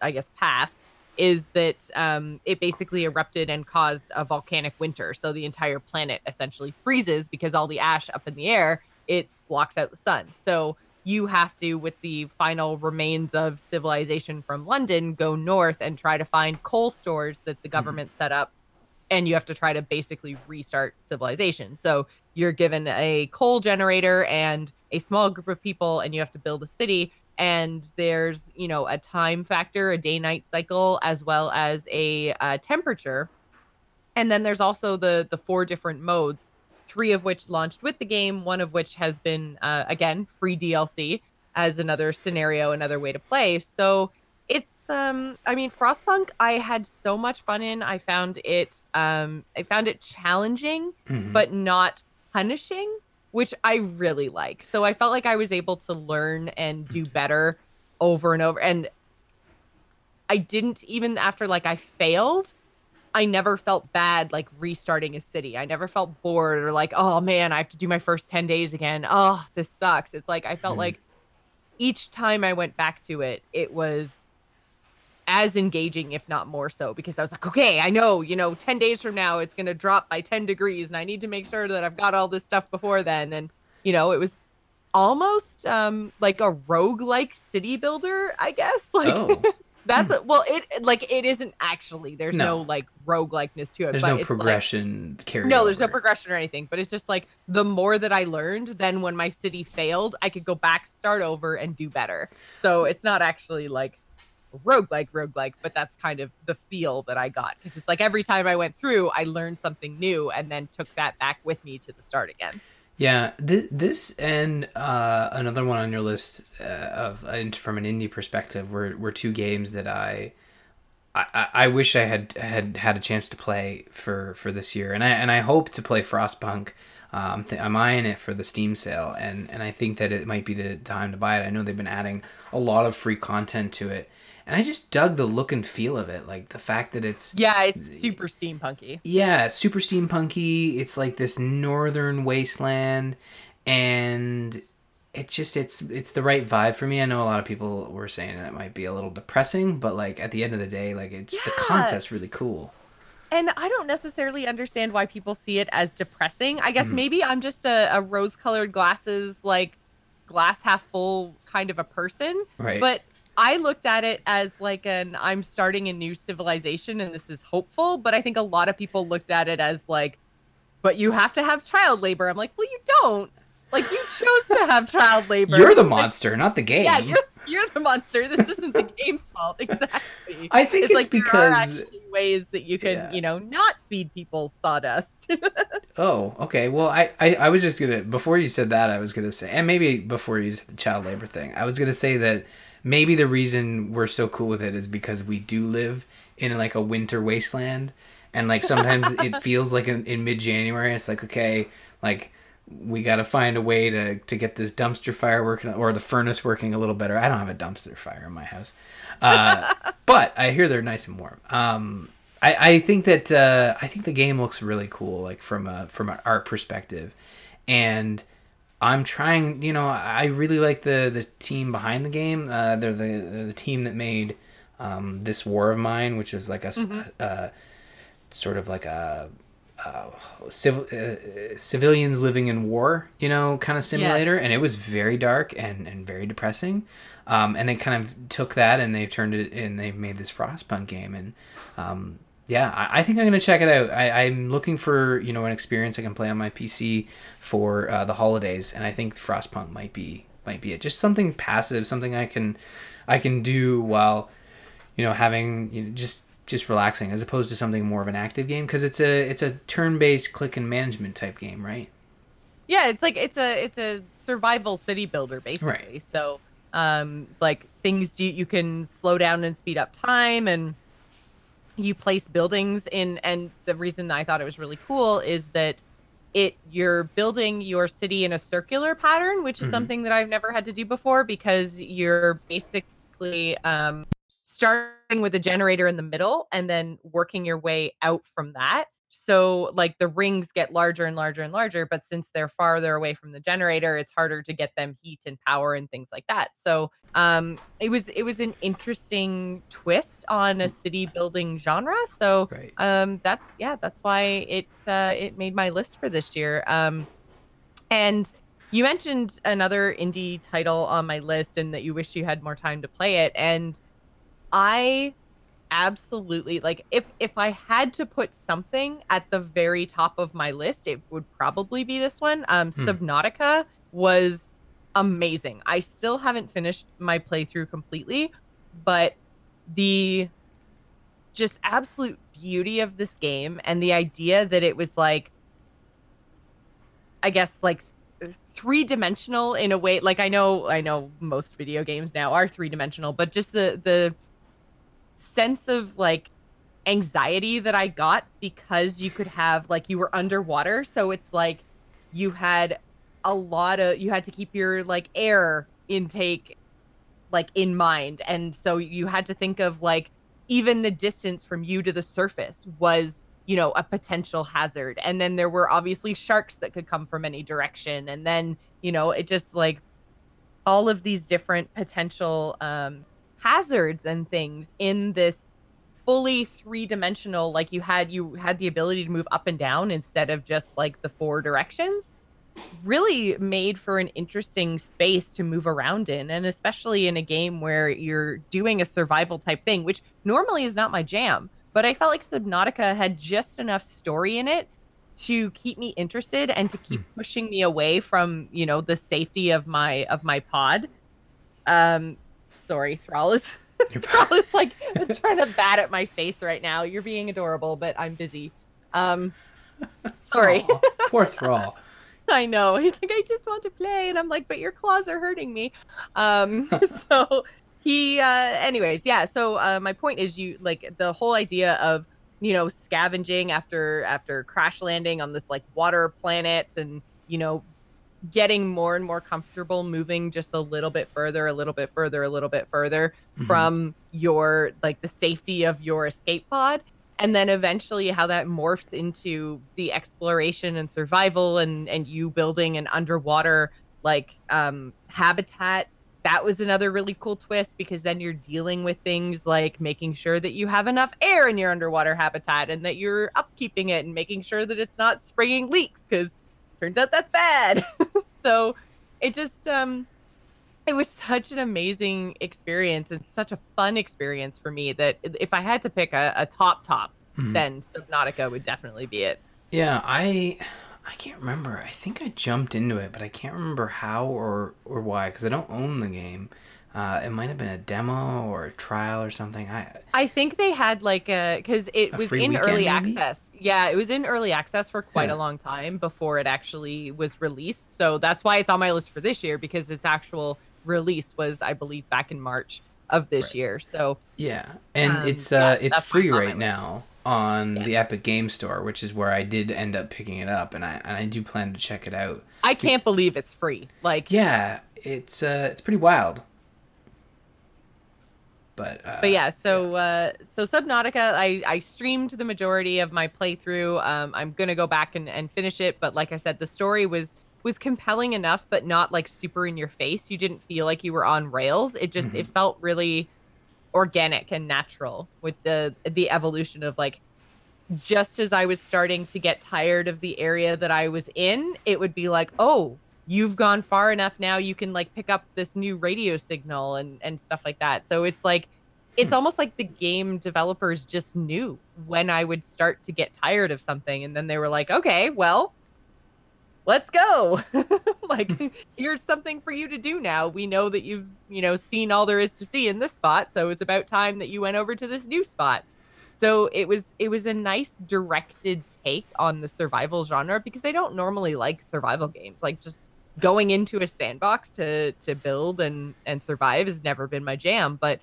I guess, past is that um, it basically erupted and caused a volcanic winter. So the entire planet essentially freezes because all the ash up in the air, it blocks out the sun. So you have to, with the final remains of civilization from London, go north and try to find coal stores that the government mm-hmm. set up. And you have to try to basically restart civilization. So you're given a coal generator and a small group of people, and you have to build a city. And there's, you know, a time factor, a day-night cycle, as well as a uh, temperature. And then there's also the the four different modes, three of which launched with the game, one of which has been, uh, again, free D L C as another scenario, another way to play. So it's, um, I mean, Frostpunk, I had so much fun in. I found it, um, I found it challenging, mm-hmm. but not punishing, which I really like. So I felt like I was able to learn and do better over and over. And I didn't, even after like I failed, I never felt bad like restarting a city. I never felt bored or like, oh man, I have to do my first ten days again. Oh, this sucks. It's like I felt like each time I went back to it, it was as engaging, if not more so, because I was like, okay, I know, you know, ten days from now, it's going to drop by ten degrees and I need to make sure that I've got all this stuff before then. And, you know, it was almost um, like a roguelike city builder, I guess. Like. Oh. That's a, well, it like it isn't actually. There's no, no like roguelikeness to it. There's but no it's progression like, carry. No, there's over. no progression or anything. But it's just like the more that I learned, then when my city failed, I could go back, start over, and do better. So it's not actually like roguelike, roguelike, but that's kind of the feel that I got because it's like every time I went through, I learned something new and then took that back with me to the start again. Yeah, th- this and uh, another one on your list uh, of uh, from an indie perspective were, were two games that I, I I wish I had had had a chance to play for, for this year, and I and I hope to play Frostpunk. Um, th- I'm eyeing it for the Steam sale, and, and I think that it might be the time to buy it. I know they've been adding a lot of free content to it. And I just dug the look and feel of it, like the fact that it's... Yeah, it's super steampunky. Yeah, super steampunky. It's like this northern wasteland, and it's just, it's it's the right vibe for me. I know a lot of people were saying that it might be a little depressing, but like at the end of the day, like it's yeah. the concept's really cool. And I don't necessarily understand why people see it as depressing. I guess mm. maybe I'm just a, a rose-colored glasses, like glass half full kind of a person. Right. But... I looked at it as like an I'm starting a new civilization and this is hopeful, but I think a lot of people looked at it as like, but you have to have child labor. I'm like, well, you don't. Like, you chose to have child labor. You're the monster, not the game. Yeah, you're you're the monster. This isn't the game's fault. Exactly. I think it's, it's like because... there are actually ways that you can, yeah. you know, not feed people sawdust. Oh, okay. Well, I, I, I was just going to, before you said that, I was going to say, and maybe before you said the child labor thing, I was going to say that maybe the reason we're so cool with it is because we do live in like a winter wasteland, and like sometimes it feels like in, in mid-January it's like, okay, like we got to find a way to, to get this dumpster fire working or the furnace working a little better. I don't have a dumpster fire in my house, uh, but I hear they're nice and warm. Um, I, I think that uh, I think the game looks really cool, like from a from an art perspective, and. I'm trying, you know, I really like the, the team behind the game. Uh, they're the they're the team that made um, This War of Mine, which is like a, mm-hmm. a, a sort of like a, a civil uh, civilians living in war, you know, kind of simulator. Yeah. And it was very dark and, and very depressing. Um, and they kind of took that and they turned it and they made this Frostpunk game. And um, yeah, I, I think I'm going to check it out. I, I'm looking for, you know, an experience I can play on my P C for uh, the holidays, and I think Frostpunk might be might be it. Just something passive, something I can I can do while, you know, having you know, just just relaxing, as opposed to something more of an active game, because it's a it's a turn-based click and management type game, right? Yeah, it's like it's a it's a survival city builder basically. Right. So, um, like things do you can slow down and speed up time and. You place buildings in, and the reason I thought it was really cool is that it you're building your city in a circular pattern, which is mm-hmm. something that I've never had to do before, because you're basically um, starting with a generator in the middle and then working your way out from that. So like the rings get larger and larger and larger, but since they're farther away from the generator, it's harder to get them heat and power and things like that. So um, it was it was an interesting twist on a city building genre. So right. um, that's yeah, that's why it uh, it made my list for this year. Um, and you mentioned another indie title on my list and that you wish you had more time to play it. And I. Absolutely. Like if, if I had to put something at the very top of my list, it would probably be this one. Um, mm. Subnautica was amazing. I still haven't finished my playthrough completely, but the just absolute beauty of this game and the idea that it was like, I guess like three-dimensional in a way. Like I know, I know most video games now are three-dimensional, but just the, the, sense of like anxiety that I got because you could have like you were underwater, so it's like you had a lot of, you had to keep your like air intake like in mind. And so you had to think of like, even the distance from you to the surface was, you know, a potential hazard. And then there were obviously sharks that could come from any direction. And then, you know, it just like all of these different potential um, hazards and things in this fully three-dimensional, like you had you had the ability to move up and down instead of just like the four directions, really made for an interesting space to move around in. And especially in a game where you're doing a survival type thing, which normally is not my jam, but I felt like Subnautica had just enough story in it to keep me interested and to keep hmm. pushing me away from, you know, the safety of my of my pod. Um, sorry, Thrall is Thrall is like trying to bat at my face right now. You're being adorable, but I'm busy. Um, sorry. Aww, poor Thrall. I know. He's like, I just want to play, and I'm like, but your claws are hurting me. Um, so he, uh, anyways, yeah. So uh, my point is, you like the whole idea of, you know, scavenging after after crash landing on this like water planet, and, you know, getting more and more comfortable moving just a little bit further, a little bit further, a little bit further mm-hmm. from your like the safety of your escape pod. And then eventually how that morphs into the exploration and survival and, and you building an underwater like um, habitat. That was another really cool twist, because then you're dealing with things like making sure that you have enough air in your underwater habitat and that you're upkeeping it and making sure that it's not springing leaks, because turns out that's bad. So it just, um, it was such an amazing experience and such a fun experience for me that if I had to pick a, a top top, mm-hmm. then Subnautica would definitely be it. Yeah, I... I can't remember. I think I jumped into it, but I can't remember how or, or why, because I don't own the game. Uh, it might have been a demo or a trial or something. I I think they had like a... Because it was in early access. Yeah, it was in early access for quite a long time before it actually was released. So that's why it's on my list for this year, because its actual release was, I believe, back in March of this year. So yeah, and um, it's uh, yeah, it's free right now on yeah. the Epic Game Store, which is where I did end up picking it up, and I and I do plan to check it out. I can't Be- believe it's free. Like yeah, it's uh, it's pretty wild. But uh, but yeah, so yeah. Uh, so Subnautica, I, I streamed the majority of my playthrough. Um, I'm gonna go back and, and finish it, but like I said, the story was was compelling enough, but not like super in your face. You didn't feel like you were on rails. It just mm-hmm. it felt really organic and natural with the the evolution of like, just as I was starting to get tired of the area that I was in, it would be like, oh, you've gone far enough now, you can like pick up this new radio signal and and stuff like that. So it's like it's hmm. almost like the game developers just knew when I would start to get tired of something, and then they were like, okay, well, let's go. Like, here's something for you to do now. We know that you've, you know, seen all there is to see in this spot, so it's about time that you went over to this new spot. So it was it was a nice directed take on the survival genre, because I don't normally like survival games. Like, just going into a sandbox to to build and, and survive has never been my jam, but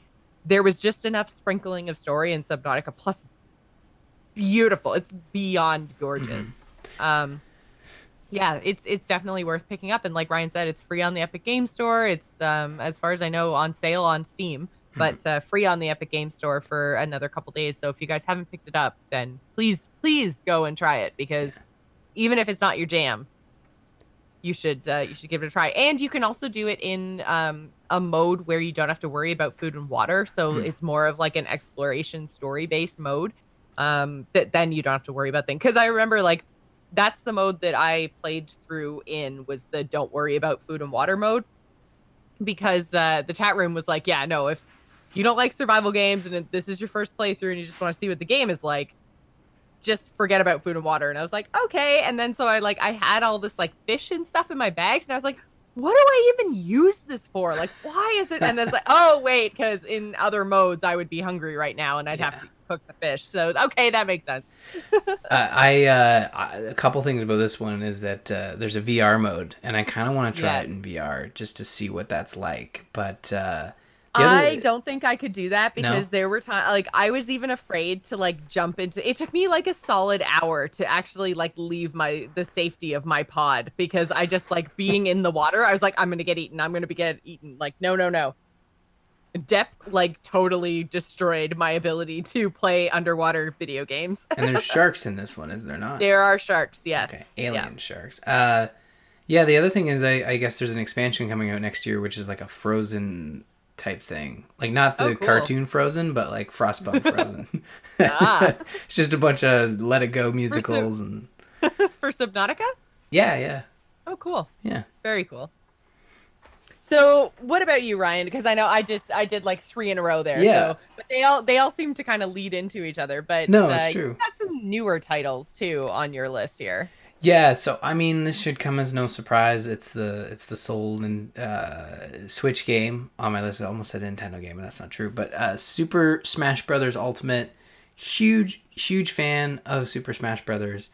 there was just enough sprinkling of story in Subnautica, plus beautiful. It's beyond gorgeous. Mm-hmm. Um Yeah, it's it's definitely worth picking up. And like Ryan said, it's free on the Epic Game Store. It's, um, as far as I know, on sale on Steam, but uh, free on the Epic Game Store for another couple days. So if you guys haven't picked it up, then please, please go and try it, because even if it's not your jam, you should uh, you should give it a try. And you can also do it in um, a mode where you don't have to worry about food and water. So mm. it's more of like an exploration story-based mode um, that then you don't have to worry about things. Because I remember, like, that's the mode that I played through in, was the don't worry about food and water mode, because uh, the chat room was like, yeah, no, if you don't like survival games and this is your first playthrough and you just want to see what the game is like, just forget about food and water. And I was like, okay. And then so I like I had all this like fish and stuff in my bags, and I was like, what do I even use this for? Like, why is it? And then it's like, oh, wait, because in other modes I would be hungry right now and I'd yeah. have to cook the fish. So okay, that makes sense. uh, I, uh, I a couple things about this one is that uh, there's a V R mode, and I kind of want to try yes. it in V R just to see what that's like. But uh, I don't think I could do that because no. there were times like I was even afraid to like jump into it. Took me like a solid hour to actually like leave my the safety of my pod because I just like being in the water. I was like, I'm gonna get eaten. I'm gonna be get eaten. Like no no no. Depth like totally destroyed my ability to play underwater video games. And there's sharks in this one, is there not? There are sharks. Yes. Okay. Alien yeah. sharks. Uh, yeah. The other thing is, I, I guess there's an expansion coming out next year, which is like a Frozen type thing, like not the oh, cool. cartoon Frozen, but like Frostpunk Frozen. ah. It's just a bunch of Let It Go musicals for Sub- and for Subnautica. Yeah. Yeah. Oh, cool. Yeah. Very cool. So what about you, Ryan? Because I know I just I did like three in a row there. Yeah. So, but they all they all seem to kind of lead into each other. But no, it's uh, true. You've got some newer titles too on your list here. Yeah. So I mean, this should come as no surprise. It's the it's the sole and uh, Switch game on my list. I almost said Nintendo game, but that's not true. But uh, Super Smash Brothers Ultimate, huge huge fan of Super Smash Brothers,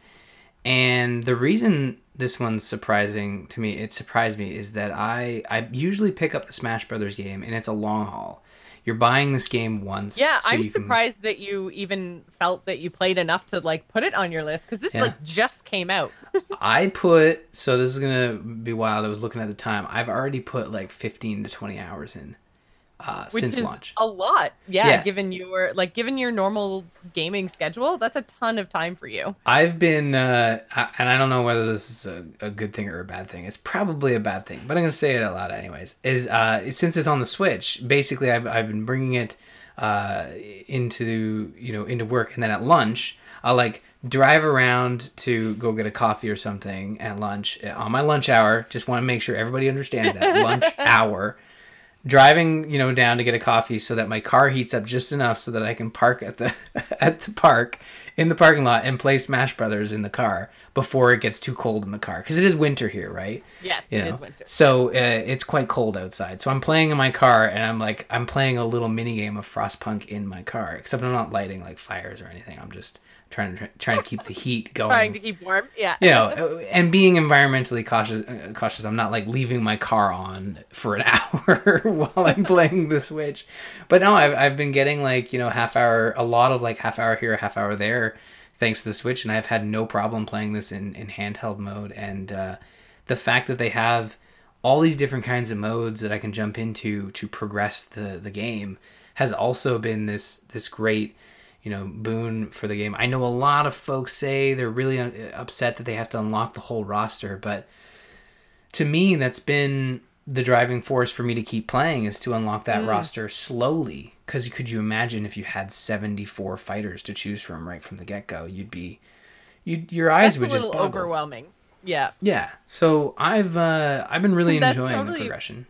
and the reason. This one's surprising to me. It surprised me is that I, I usually pick up the Smash Brothers game and it's a long haul. You're buying this game once. Yeah, so I'm surprised can... that you even felt that you played enough to like put it on your list because this yeah. like just came out. I put, so this is going to be wild. I was looking at the time. I've already put like fifteen to twenty hours in uh, Which since is launch. A lot. Yeah, yeah. Given your, like given your normal gaming schedule, that's a ton of time for you. I've been, uh, I, and I don't know whether this is a, a good thing or a bad thing. It's probably a bad thing, but I'm going to say it out loud anyways, is, uh, since it's on the Switch, basically I've, I've been bringing it, uh, into, you know, into work. And then at lunch, I'll like drive around to go get a coffee or something at lunch on my lunch hour. Just want to make sure everybody understands that lunch hour. Driving, you know, down to get a coffee so that my car heats up just enough so that I can park at the at the park in the parking lot and play Smash Brothers in the car before it gets too cold in the car because it is winter here, right? Yes, you it know? Is winter. So uh, it's quite cold outside. So I'm playing in my car and I'm like I'm playing a little mini game of Frostpunk in my car. Except I'm not lighting like fires or anything. I'm just trying to trying to keep the heat going. Trying to keep warm, yeah. You know, and being environmentally cautious. Uh, cautious. I'm not like leaving my car on for an hour while I'm playing the Switch. But no, I've I've been getting like you know half hour, a lot of like half hour here, half hour there, thanks to the Switch, and I've had no problem playing this in in handheld mode. And uh, the fact that they have all these different kinds of modes that I can jump into to progress the the game has also been this this great. You know, boon for the game. I know a lot of folks say they're really un- upset that they have to unlock the whole roster, but to me, that's been the driving force for me to keep playing is to unlock that mm. roster slowly. Because could you imagine if you had seventy-four fighters to choose from right from the get-go? You'd be, you'd your eyes that's would just a little boggle. Overwhelming. Yeah. Yeah. So I've uh, I've been really enjoying totally... the progression.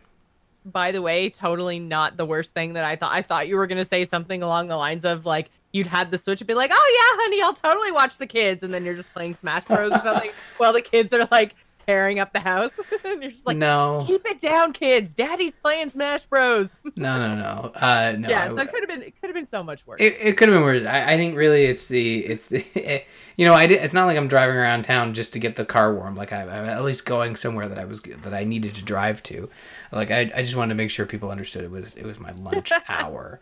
By the way, totally not the worst thing that I thought. I thought you were going to say something along the lines of like, you'd had the Switch and be like, oh yeah, honey, I'll totally watch the kids. And then you're just playing Smash Bros or something while the kids are like tearing up the house. And you're just like, no, keep it down, kids. Daddy's playing Smash Bros. no, no, no. Uh, no. Yeah, so it could have been, it could have been so much worse. It, it could have been worse. I, I think really it's the, it's the, it, you know, I did, it's not like I'm driving around town just to get the car warm. Like I, I'm at least going somewhere that I was, that I needed to drive to. Like I, I just wanted to make sure people understood it was, it was my lunch hour.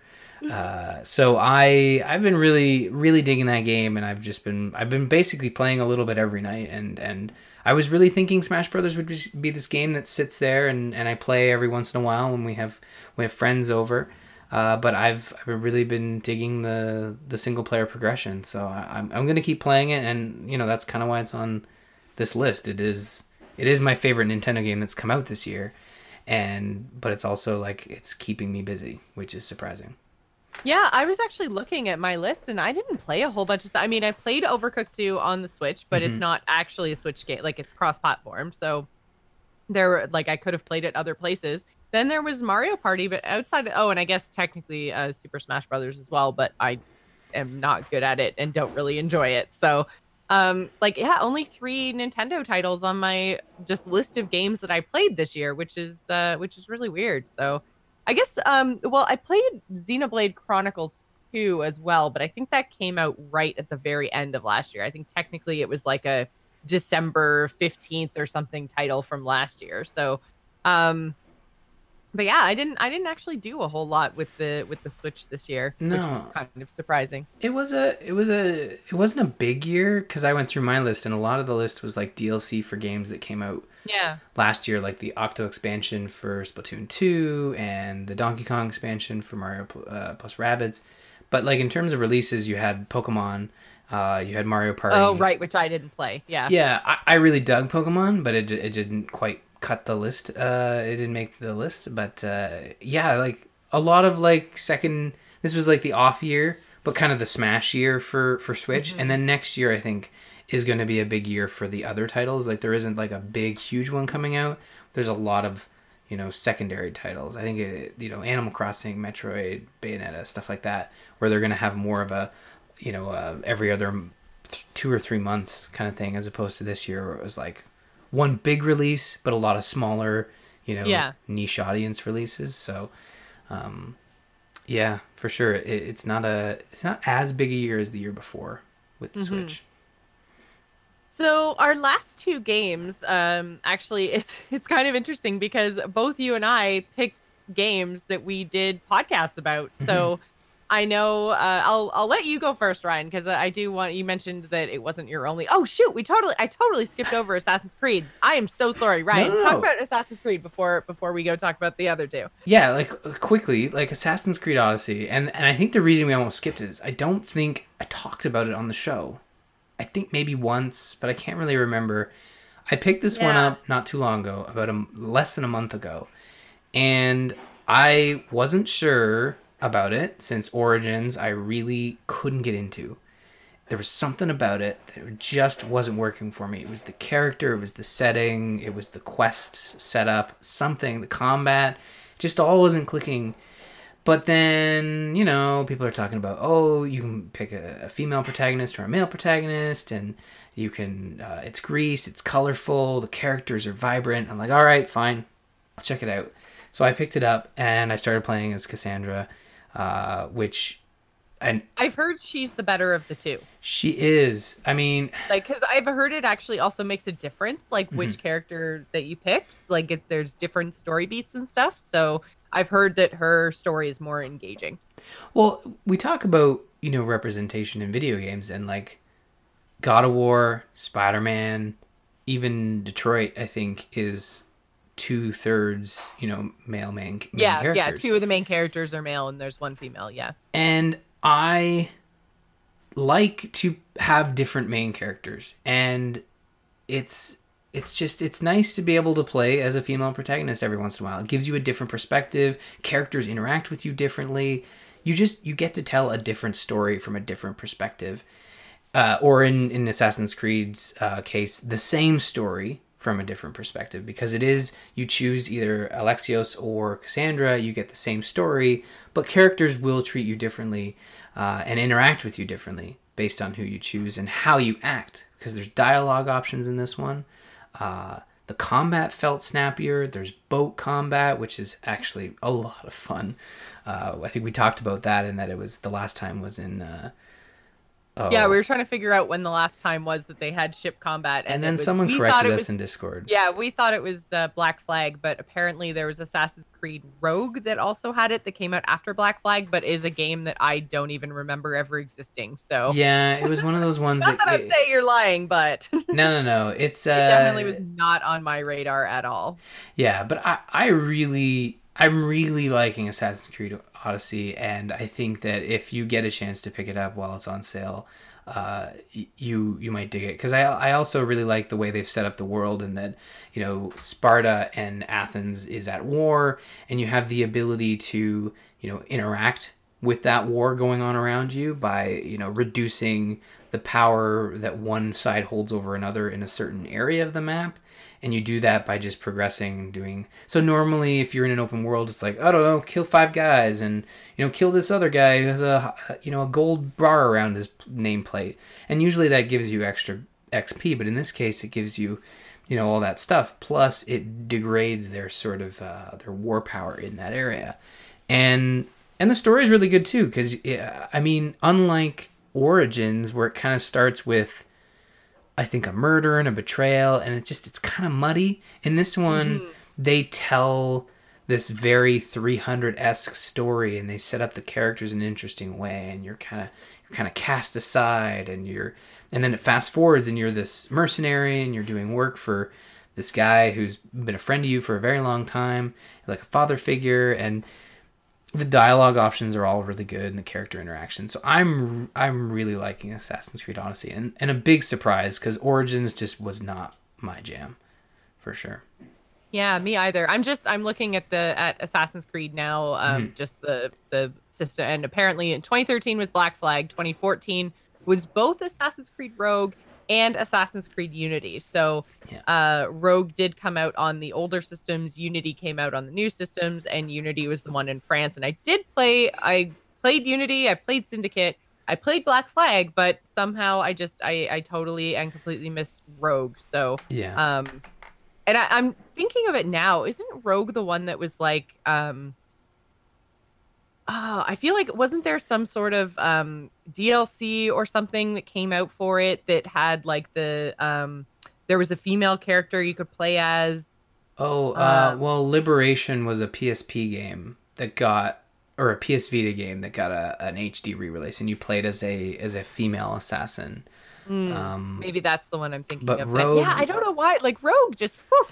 Uh, so I, I've been really, really digging that game, and I've just been, I've been basically playing a little bit every night, and, and I was really thinking Smash Brothers would just be this game that sits there and, and I play every once in a while when we have, we have friends over. Uh, but I've, I've really been digging the, the single player progression. So I, I'm, I'm going to keep playing it. And you know, that's kind of why it's on this list. It is, it is my favorite Nintendo game that's come out this year. And, but it's also like, it's keeping me busy, which is surprising. Yeah, I was actually looking at my list, and I didn't play a whole bunch of stuff. I mean, I played Overcooked two on the Switch, but mm-hmm. it's not actually a Switch game. Like, it's cross-platform, so there were, like, I could have played it other places. Then there was Mario Party, but outside... Oh, and I guess technically uh, Super Smash Brothers as well, but I am not good at it and don't really enjoy it. So, um, like, yeah, only three Nintendo titles on my just list of games that I played this year, which is uh, which is really weird, so... I guess, um, well, I played Xenoblade Chronicles two as well, but I think that came out right at the very end of last year. I think technically it was like a December fifteenth or something title from last year. So, um, But yeah, I didn't. I didn't actually do a whole lot with the with the Switch this year, no. which was kind of surprising. It was a. It was a. It wasn't a big year because I went through my list, and a lot of the list was like D L C for games that came out. Yeah. Last year, like the Octo expansion for Splatoon two and the Donkey Kong expansion for Mario uh, plus Rabbids. But like in terms of releases, you had Pokemon, uh, you had Mario Party. Oh right, which I didn't play. Yeah. Yeah, I, I really dug Pokemon, but it it didn't quite. cut the list uh it didn't make the list but uh yeah like a lot of like second this was like the off year but kind of the Smash year for for Switch mm-hmm. and then next year I think is going to be a big year for the other titles. Like there isn't like a big huge one coming out. There's a lot of, you know, secondary titles. I think it, you know, Animal Crossing, Metroid, Bayonetta, stuff like that, where they're going to have more of a, you know, uh, every other th- two or three months kind of thing, as opposed to this year where it was like one big release, but a lot of smaller, you know, yeah. niche audience releases. So, um, yeah, for sure, it, it's not a it's not as big a year as the year before with the mm-hmm. Switch. So our last two games, um, actually, it's it's kind of interesting because both you and I picked games that we did podcasts about. Mm-hmm. So I know uh, I'll I'll let you go first, Ryan, because I do want you mentioned that it wasn't your only. Oh shoot, we totally I totally skipped over Assassin's Creed. I am so sorry, Ryan. No, no, no. Talk about Assassin's Creed before before we go talk about the other two. Yeah, like quickly, like Assassin's Creed Odyssey, and and I think the reason we almost skipped it is I don't think I talked about it on the show. I think maybe once, but I can't really remember. I picked this yeah. one up not too long ago, about a, less than a month ago, and I wasn't sure about it since Origins. I really couldn't get into. There was something about it that just wasn't working for me. It was the character, it was the setting, it was the quest setup, something, the combat, just all wasn't clicking. But then, you know, people are talking about, oh, you can pick a, a female protagonist or a male protagonist, and you can, uh, it's Greece, it's colorful, the characters are vibrant. I'm like, all right, fine, I'll check it out. So I picked it up and I started playing as Cassandra. Uh, which, and I've heard she's the better of the two. She is. I mean, like, because I've heard it actually also makes a difference, like which mm-hmm. character that you picked. Like, it, there's different story beats and stuff. So I've heard that her story is more engaging. Well, we talk about, you know, representation in video games, and like God of War, Spider-Man, even Detroit, I think is two-thirds, you know, male main, main yeah, characters. Yeah, yeah, two of the main characters are male and there's one female, yeah. And I like to have different main characters. And it's it's just, it's nice to be able to play as a female protagonist every once in a while. It gives you a different perspective. Characters interact with you differently. You just, you get to tell a different story from a different perspective. Uh, or in, in Assassin's Creed's uh, case, the same story from a different perspective, because it is, you choose either Alexios or Cassandra, you get the same story, but characters will treat you differently uh, and interact with you differently based on who you choose and how you act, because there's dialogue options in this one. Uh, the combat felt snappier. There's boat combat, which is actually a lot of fun. Uh, I think we talked about that, and that it was the last time was in uh, Oh. Yeah, we were trying to figure out when the last time was that they had ship combat. And, and then was, someone corrected us was, in Discord. Yeah, we thought it was uh, Black Flag, but apparently there was Assassin's Creed Rogue that also had it, that came out after Black Flag, but is a game that I don't even remember ever existing. So yeah, it was one of those ones. Not that, that I'd say you're lying, but no, no, no. It's, uh, it definitely was not on my radar at all. Yeah, but I, I really... I'm really liking Assassin's Creed Odyssey, and I think that if you get a chance to pick it up while it's on sale, uh, you you might dig it. Because I I also really like the way they've set up the world, and that, you know, Sparta and Athens is at war, and you have the ability to, you know, interact with that war going on around you by, you know, reducing the power that one side holds over another in a certain area of the map. And you do that by just progressing, doing... So normally, if you're in an open world, it's like, I don't know, kill five guys and, you know, kill this other guy who has a, you know, a gold bar around his nameplate. And usually that gives you extra X P, but in this case, it gives you, you know, all that stuff. Plus, it degrades their sort of, uh, their war power in that area. And and the story is really good, too, because, I mean, unlike Origins, where it kind of starts with, I think, a murder and a betrayal, and it just, it's kind of muddy. In this one, mm. they tell this very three hundred-esque story, and they set up the characters in an interesting way, and you're kind of you're kind of cast aside, and you're and then it fast forwards, and you're this mercenary, and you're doing work for this guy who's been a friend to you for a very long time, like a father figure, and the dialogue options are all really good, and the character interactions. So I'm I'm really liking Assassin's Creed Odyssey, and and a big surprise because Origins just was not my jam, for sure. Yeah, me either. I'm just I'm looking at the at Assassin's Creed now, um, mm. just the the system, and apparently in twenty thirteen was Black Flag, twenty fourteen was both Assassin's Creed Rogue and Assassin's Creed Unity. So yeah. uh, Rogue did come out on the older systems, Unity came out on the new systems, and Unity was the one in France. And I did play, I played Unity, I played Syndicate, I played Black Flag, but somehow I just, I, I totally and completely missed Rogue. So, yeah. Um, and I, I'm thinking of it now, isn't Rogue the one that was like, um, oh, I feel like, wasn't there some sort of um, D L C or something that came out for it that had like the, um, there was a female character you could play as? Oh, uh, um, well, Liberation was a P S P game that got, or a P S Vita game that got a an H D re-release, and you played as a as a female assassin. Mm, um, maybe that's the one I'm thinking but of. Rogue, yeah, I don't know why. Like, Rogue just... Whew,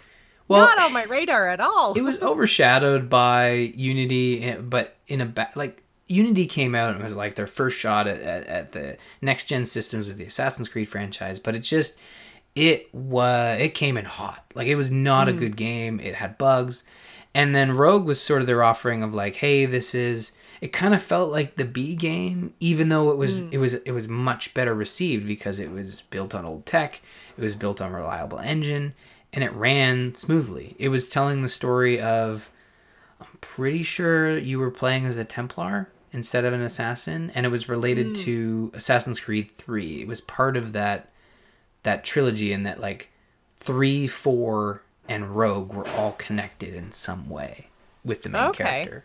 well, not on my radar at all. It was overshadowed by Unity, but in a ba- like Unity came out and it was like their first shot at, at, at the next gen systems with the Assassin's Creed franchise. But it just it was it came in hot. Like it was not mm. a good game. It had bugs, and then Rogue was sort of their offering of like, hey, this is. It kind of felt like the B game, even though it was mm. it was it was much better received because it was built on old tech. It was built on a reliable engine. And it ran smoothly. It was telling the story of, I'm pretty sure you were playing as a Templar instead of an assassin, and it was related mm. to Assassin's Creed three. It was part of that that trilogy, and that like three, four, and Rogue were all connected in some way with the main okay. character.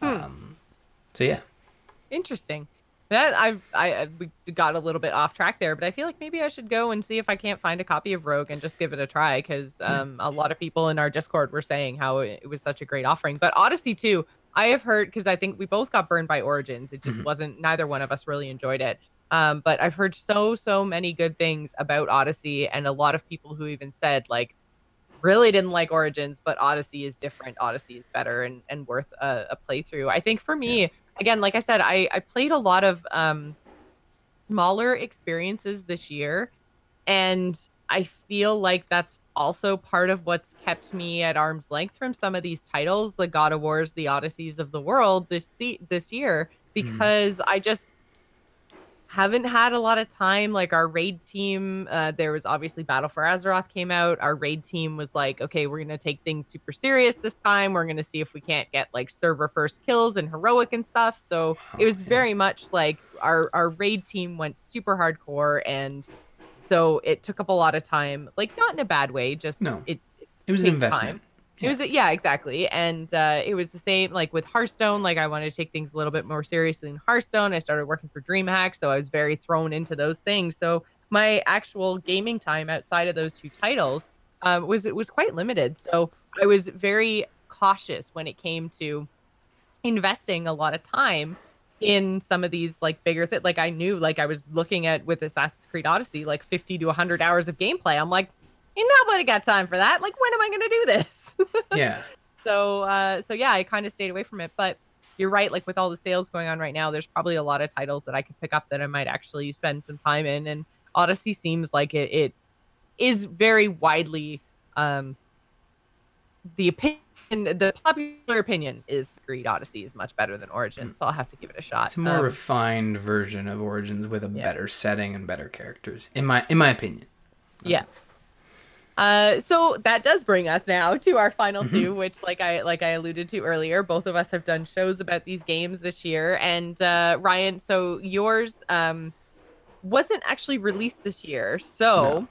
Hmm. Um, so yeah, interesting. That I've, I I got a little bit off track there, but I feel like maybe I should go and see if I can't find a copy of Rogue and just give it a try, because um, a lot of people in our Discord were saying how it was such a great offering. But Odyssey too, I have heard, because I think we both got burned by Origins. It just mm-hmm. wasn't, neither one of us really enjoyed it. Um, but I've heard so, so many good things about Odyssey, and a lot of people who even said like, really didn't like Origins, but Odyssey is different. Odyssey is better and, and worth a, a playthrough. I think for me... Yeah. Again, like I said, I, I played a lot of um, smaller experiences this year, and I feel like that's also part of what's kept me at arm's length from some of these titles, the God of Wars, the Odysseys of the world this se- this year, because mm. I just haven't had a lot of time. Like our raid team, uh, there was obviously Battle for Azeroth came out. Our raid team was like, okay, we're going to take things super serious this time. We're going to see if we can't get like server first kills and heroic and stuff. So it was very much like our, our raid team went super hardcore. And so it took up a lot of time, like not in a bad way, just no, it, it, it was an investment. Time. It was, yeah, exactly. And uh, it was the same, like with Hearthstone, like I wanted to take things a little bit more seriously in Hearthstone. I started working for DreamHack, so I was very thrown into those things. So my actual gaming time outside of those two titles uh, was it was quite limited. So I was very cautious when it came to investing a lot of time in some of these like bigger things. Like I knew, like I was looking at with Assassin's Creed Odyssey, like fifty to one hundred hours of gameplay. I'm like, ain't nobody got time for that. Like, when am I going to do this? Yeah. So, uh, so yeah, I kind of stayed away from it. But you're right. Like with all the sales going on right now, there's probably a lot of titles that I could pick up that I might actually spend some time in. And Odyssey seems like it, it is very widely um, the opinion. The popular opinion is Creed Odyssey is much better than Origins. So I'll have to give it a shot. It's a more um, refined version of Origins with a yeah. better setting and better characters, in my in my opinion. Okay. Yeah. Uh, so that does bring us now to our final mm-hmm. two, which like I like I alluded to earlier, both of us have done shows about these games this year. And uh, Ryan, so yours um, wasn't actually released this year. So no.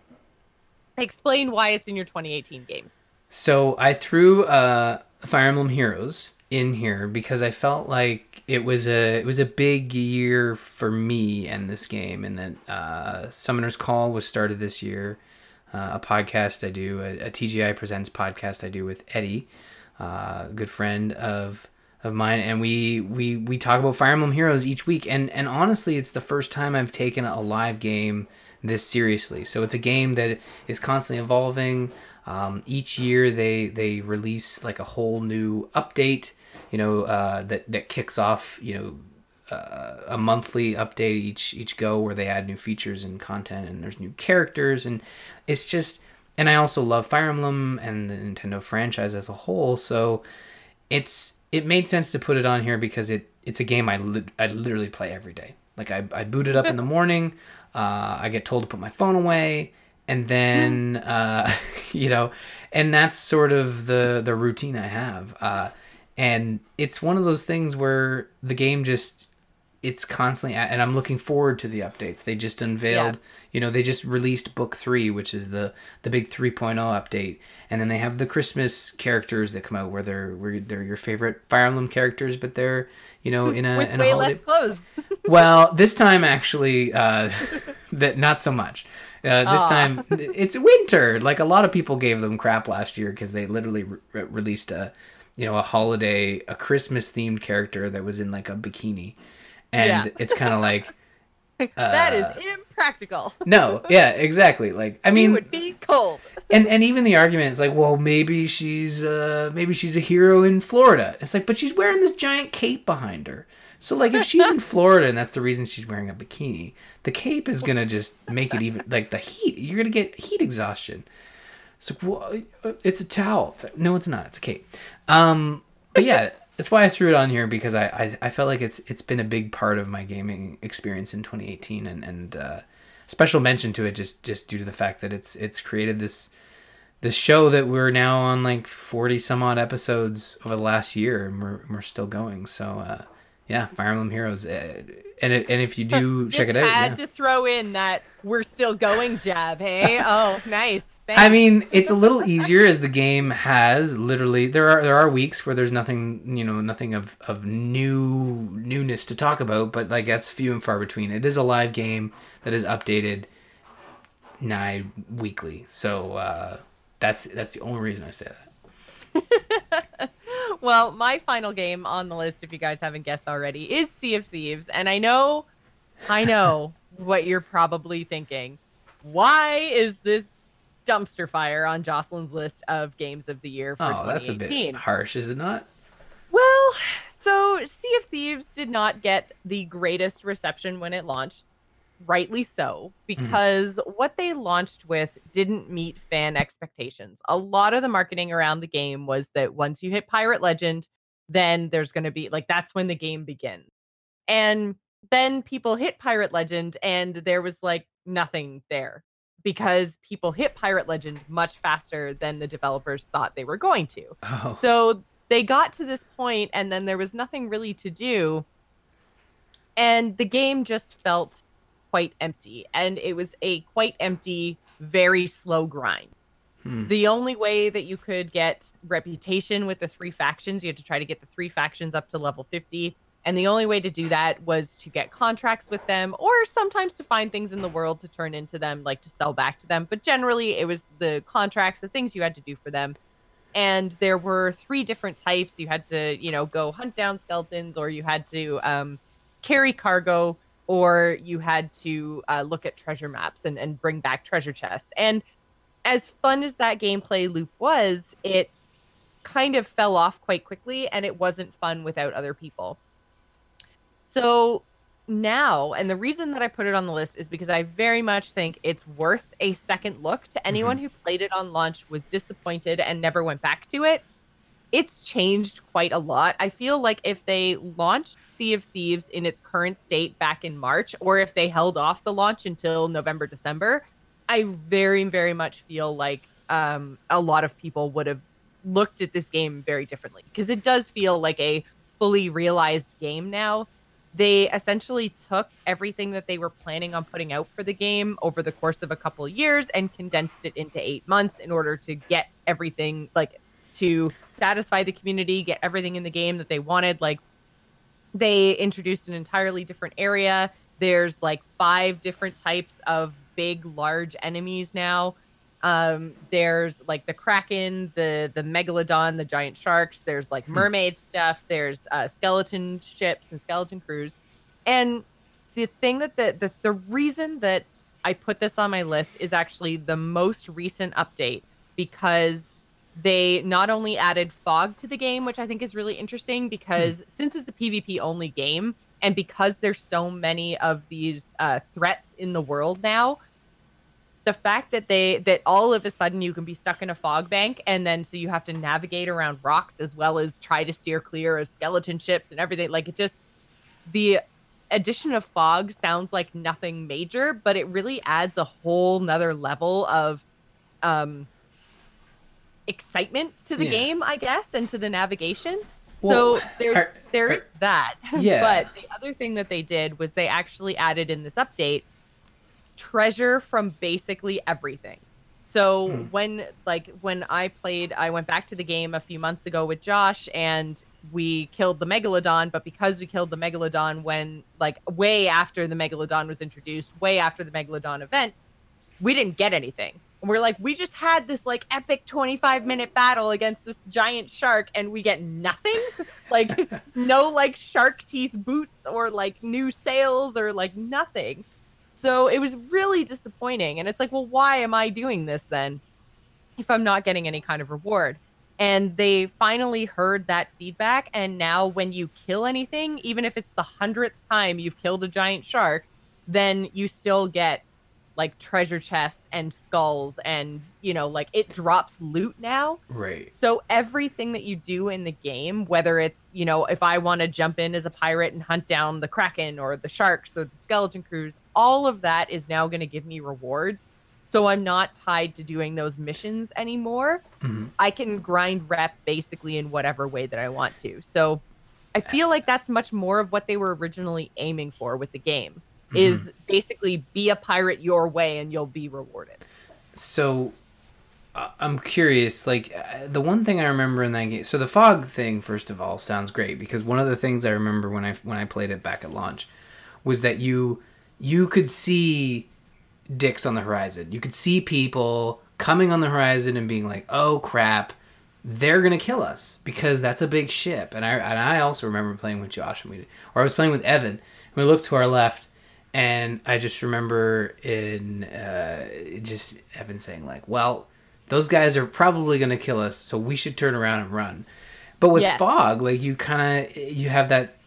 Explain why it's in your twenty eighteen games. So I threw uh, Fire Emblem Heroes in here because I felt like it was a it was a big year for me and this game, and that uh, Summoner's Call was started this year. Uh, a podcast I do, a, a T G I Presents podcast I do with Eddie, uh, good friend of of mine, and we we we talk about Fire Emblem Heroes each week. And and honestly, it's the first time I've taken a live game this seriously. So it's a game that is constantly evolving. Um, each year they they release like a whole new update, you know, uh, that that kicks off, you know. Uh, a monthly update each each go where they add new features and content, and there's new characters, and it's just, and I also love Fire Emblem and the Nintendo franchise as a whole, so it's it made sense to put it on here because it it's a game I, li- I literally play every day. Like I, I boot it up in the morning, uh, I get told to put my phone away, and then uh, you know, and that's sort of the the routine I have, uh, and it's one of those things where the game just it's constantly, at, and I'm looking forward to the updates. They just unveiled, yeah. you know, they just released Book Three, which is the, the big three point oh update. And then they have the Christmas characters that come out where they're, where they're your favorite Fire Emblem characters, but they're, you know, in a, With in way a holiday... less clothes. Well, this time actually, uh, that not so much. Uh, this Aww. time it's winter. Like a lot of people gave them crap last year because they literally re- released a, you know, a holiday, a Christmas themed character that was in like a bikini. And yeah. It's kind of like uh, that is impractical. No, yeah, exactly. Like I she mean, would be cold. and and even the argument is like, well, maybe she's uh, maybe she's a hero in Florida. It's like, but she's wearing this giant cape behind her. So like, if she's in Florida and that's the reason she's wearing a bikini, the cape is gonna just make it even like the heat. You're gonna get heat exhaustion. It's like, well, it's a towel. It's like, no, it's not. It's a cape. Um, but yeah. That's why I threw it on here because I, I, I felt like it's it's been a big part of my gaming experience in twenty eighteen, and and uh, special mention to it just, just due to the fact that it's it's created this this show that we're now on like forty some odd episodes over the last year, and we're we're still going. So uh, yeah, Fire Emblem Heroes, uh, and it, and if you do check it out, just had yeah. to throw in that we're still going jab. Hey, oh nice. I mean, it's a little easier as the game has literally there are there are weeks where there's nothing, you know, nothing of, of new newness to talk about, but like that's few and far between. It is a live game that is updated nigh weekly. So uh, that's that's the only reason I say that. Well, my final game on the list, if you guys haven't guessed already, is Sea of Thieves, and I know I know what you're probably thinking. Why is this dumpster fire on Jocelyn's list of games of the year for twenty eighteen? Oh, that's a bit harsh, is it not? Well, so Sea of Thieves did not get the greatest reception when it launched, rightly so, because mm. what they launched with didn't meet fan expectations. A lot of the marketing around the game was that once you hit Pirate Legend, then there's going to be like that's when the game begins. And then people hit Pirate Legend and there was like nothing there, because people hit Pirate Legend much faster than the developers thought they were going to. Oh. So they got to this point and then there was nothing really to do. And the game just felt quite empty. And it was a quite empty, very slow grind. Hmm. The only way that you could get reputation with the three factions, you had to try to get the three factions up to level fifty. And the only way to do that was to get contracts with them, or sometimes to find things in the world to turn into them, like to sell back to them. But generally, it was the contracts, the things you had to do for them. And there were three different types. You had to, you know, go hunt down skeletons, or you had to um, carry cargo, or you had to uh, look at treasure maps and, and bring back treasure chests. And as fun as that gameplay loop was, it kind of fell off quite quickly, and it wasn't fun without other people. So now, and the reason that I put it on the list is because I very much think it's worth a second look to anyone mm-hmm. who played it on launch, was disappointed, and never went back to it. It's changed quite a lot. I feel like if they launched Sea of Thieves in its current state back in March, or if they held off the launch until November, December, I very, very much feel like um, a lot of people would have looked at this game very differently, because it does feel like a fully realized game now. They essentially took everything that they were planning on putting out for the game over the course of a couple of years and condensed it into eight months in order to get everything, like, to satisfy the community, get everything in the game that they wanted. Like, they introduced an entirely different area. There's, like, five different types of big, large enemies now. Um, there's like the Kraken, the the Megalodon, the giant sharks. There's like mermaid hmm. stuff. There's uh, skeleton ships and skeleton crews. And the thing that the, the the reason that I put this on my list is actually the most recent update, because they not only added fog to the game, which I think is really interesting, because hmm. since it's a PvP only game, and because there's so many of these uh, threats in the world now, the fact that they that all of a sudden you can be stuck in a fog bank, and then so you have to navigate around rocks as well as try to steer clear of skeleton ships and everything. Like, it just, the addition of fog sounds like nothing major, but it really adds a whole nother level of um, excitement to the yeah. game, I guess, and to the navigation. Well, so there's, are, there's are, that. Yeah. But the other thing that they did was they actually added in this update treasure from basically everything. So hmm. when like when I played, I went back to the game a few months ago with Josh, and we killed the Megalodon, but because we killed the Megalodon when like way after the Megalodon was introduced, way after the Megalodon event, we didn't get anything. And we're like, we just had this like epic twenty-five minute battle against this giant shark, and we get nothing. Like no like shark teeth boots or like new sails or like nothing. So it was really disappointing. And it's like, well, why am I doing this then if I'm not getting any kind of reward? And they finally heard that feedback. And now when you kill anything, even if it's the hundredth time you've killed a giant shark, then you still get like treasure chests and skulls, and, you know, like it drops loot now. Right. So everything that you do in the game, whether it's, you know, if I want to jump in as a pirate and hunt down the Kraken or the sharks or the skeleton crews, all of that is now going to give me rewards. So I'm not tied to doing those missions anymore. Mm-hmm. I can grind rep basically in whatever way that I want to. So I feel like that's much more of what they were originally aiming for with the game, mm-hmm. is basically be a pirate your way and you'll be rewarded. So uh, I'm curious, like uh, the one thing I remember in that game, so the fog thing, first of all, sounds great, because one of the things I remember when I, when I played it back at launch was that you, you could see dicks on the horizon. You could see people coming on the horizon and being like, oh crap, they're gonna kill us because that's a big ship. And I and I also remember playing with Josh, and we or I was playing with Evan, and we looked to our left, and I just remember in uh just Evan saying like, well, those guys are probably gonna kill us, so we should turn around and run. But with yeah. fog, like you kind of you have that,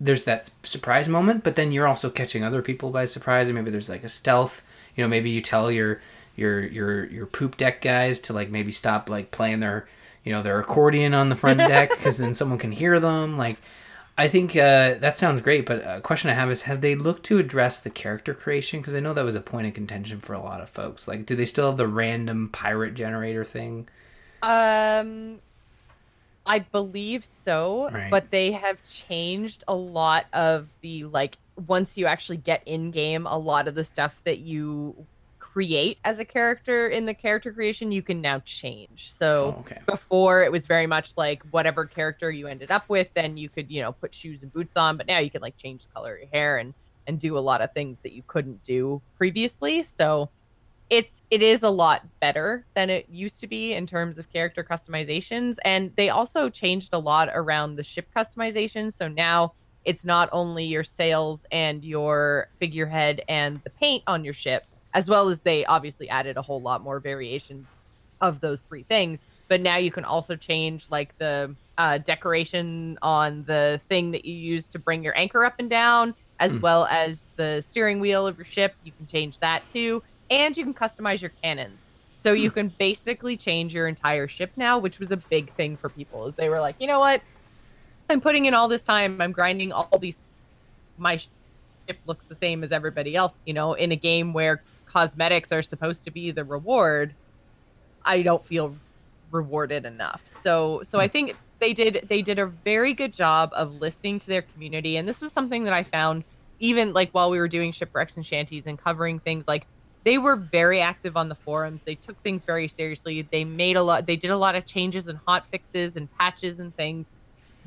there's that surprise moment, but then you're also catching other people by surprise, and maybe there's like a stealth. You know, maybe you tell your your your your poop deck guys to like maybe stop like playing their, you know, their accordion on the front deck, because then someone can hear them. Like, I think uh, that sounds great. But a question I have is, have they looked to address the character creation? Because I know that was a point of contention for a lot of folks. Like, do they still have the random pirate generator thing? Um, I believe so, right. But they have changed a lot of the like. Once you actually get in game, a lot of the stuff that you create as a character in the character creation, you can now change. So oh, okay. Before it was very much like whatever character you ended up with, then you could, you know, put shoes and boots on, but now you can like change the color of your hair and, and do a lot of things that you couldn't do previously. So it's, it is a lot better than it used to be in terms of character customizations. And they also changed a lot around the ship customization. So now it's not only your sails and your figurehead and the paint on your ship, as well as they obviously added a whole lot more variations of those three things. But now you can also change like the uh, decoration on the thing that you use to bring your anchor up and down, as mm. well as the steering wheel of your ship. You can change that too. And you can customize your cannons. So mm. you can basically change your entire ship now, which was a big thing for people. Is they were like, you know what? I'm putting in all this time, I'm grinding all these, my ship looks the same as everybody else, you know, in a game where cosmetics are supposed to be the reward, I don't feel rewarded enough. So so I think they did they did a very good job of listening to their community, and this was something that I found even like while we were doing Shipwrecks and Shanties and covering things, like they were very active on the forums. They took things very seriously. They made a lot they did a lot of changes and hot fixes and patches and things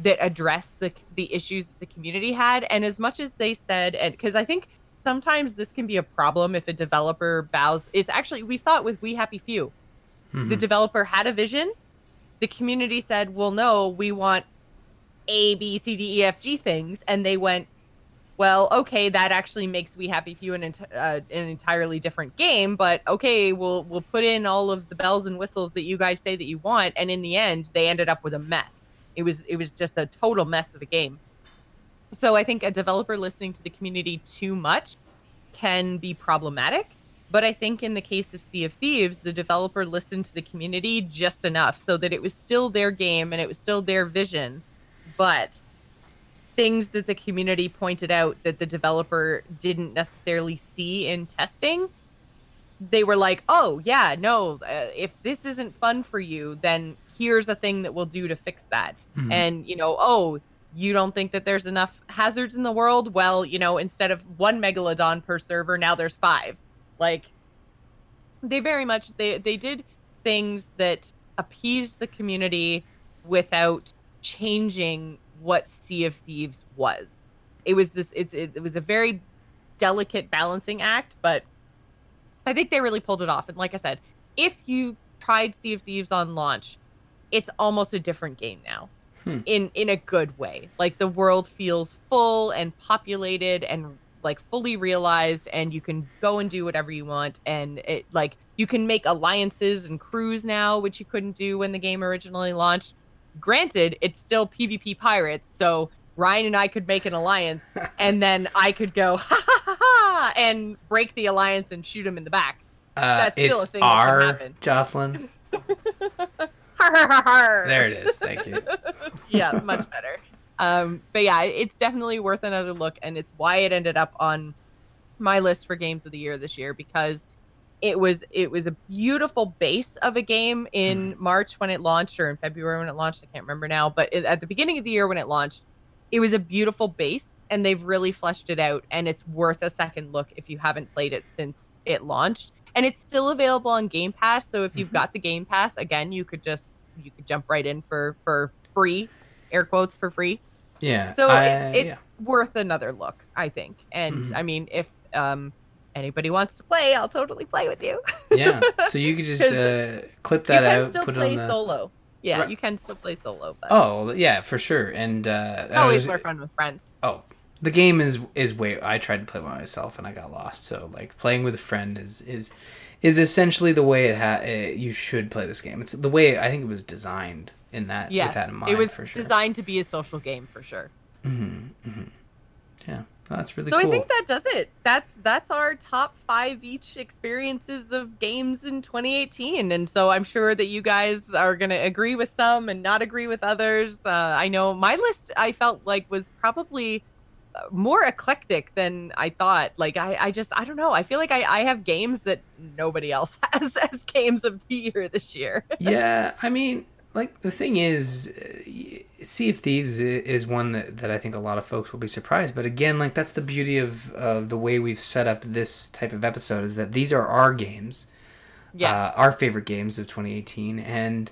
that addressed the the issues that the community had. And as much as they said, and because I think sometimes this can be a problem if a developer bows. It's actually, we saw it with We Happy Few. Mm-hmm. The developer had a vision. The community said, well, no, we want A, B, C, D, E, F, G things. And they went, well, okay, that actually makes We Happy Few an, ent- uh, an entirely different game. But okay, we'll we'll put in all of the bells and whistles that you guys say that you want. And in the end, they ended up with a mess. It was it was just a total mess of a game. So I think a developer listening to the community too much can be problematic. But I think in the case of Sea of Thieves, the developer listened to the community just enough so that it was still their game and it was still their vision. But things that the community pointed out that the developer didn't necessarily see in testing, they were like, oh, yeah, no, uh, if this isn't fun for you, then here's a thing that we'll do to fix that. Mm-hmm. And, you know, oh, you don't think that there's enough hazards in the world? Well, you know, instead of one Megalodon per server, now there's five. Like, they very much, they, they did things that appeased the community without changing what Sea of Thieves was. It was this, it, it, it was a very delicate balancing act, but I think they really pulled it off. And like I said, if you tried Sea of Thieves on launch, it's almost a different game now. Hmm. In in a good way. Like, the world feels full and populated and like fully realized, and you can go and do whatever you want, and it, like, you can make alliances and crews now, which you couldn't do when the game originally launched. Granted, it's still PvP pirates, so Ryan and I could make an alliance and then I could go ha ha ha ha and break the alliance and shoot him in the back. Uh, That's still it's a thing R, that can happen. Jocelyn. There it is. Thank you. Yeah, much better. Um, but yeah, it's definitely worth another look, and it's why it ended up on my list for games of the year this year, because it was it was a beautiful base of a game in mm. March when it launched, or in February when it launched. I can't remember now, but it, at the beginning of the year when it launched, it was a beautiful base, and they've really fleshed it out, and it's worth a second look if you haven't played it since it launched. And it's still available on Game Pass, so if you've got the Game Pass, again, you could just you could jump right in for, for free, air quotes for free. Yeah. So I, it's, it's yeah. worth another look, I think. And mm-hmm. I mean, if um, anybody wants to play, I'll totally play with you. Yeah. So you could just uh, clip that out. You can still put play it on the... solo. Yeah, right. You can still play solo. But... Oh yeah, for sure. And uh, it's always was... more fun with friends. Oh. The game is is way. I tried to play by myself and I got lost. So like playing with a friend is is, is essentially the way it, ha- it you should play this game. It's the way I think it was designed in that. Yes, with that in mind. It was for sure. Designed to be a social game for sure. Mm-hmm, mm-hmm. Yeah, well, that's really. So cool. I think that does it. That's that's our top five each experiences of games in twenty eighteen, and so I'm sure that you guys are gonna agree with some and not agree with others. Uh, I know my list I felt like was probably more eclectic than I thought. Like I, I just I don't know. I feel like I, I have games that nobody else has as games of the year this year. Yeah, I mean, like the thing is, Sea of Thieves is one that, that I think a lot of folks will be surprised. But again, like that's the beauty of of the way we've set up this type of episode, is that these are our games, yeah, uh, our favorite games of twenty eighteen, and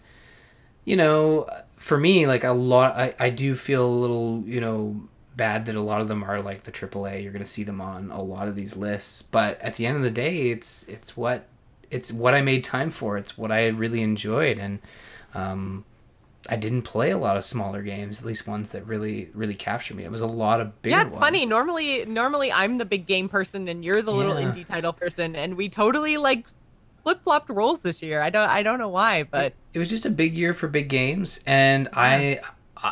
you know, for me, like a lot, I, I do feel a little, you know, bad that a lot of them are like the triple A. You're going to see them on a lot of these lists, but at the end of the day, it's it's what it's what I made time for. It's what I really enjoyed, and um, I didn't play a lot of smaller games, at least ones that really really captured me. It was a lot of bigger ones. Yeah, it's ones. Funny. Normally, normally I'm the big game person, and you're the yeah. little indie title person, and we totally like flip-flopped roles this year. I don't I don't know why, but it, it was just a big year for big games, and yeah. I.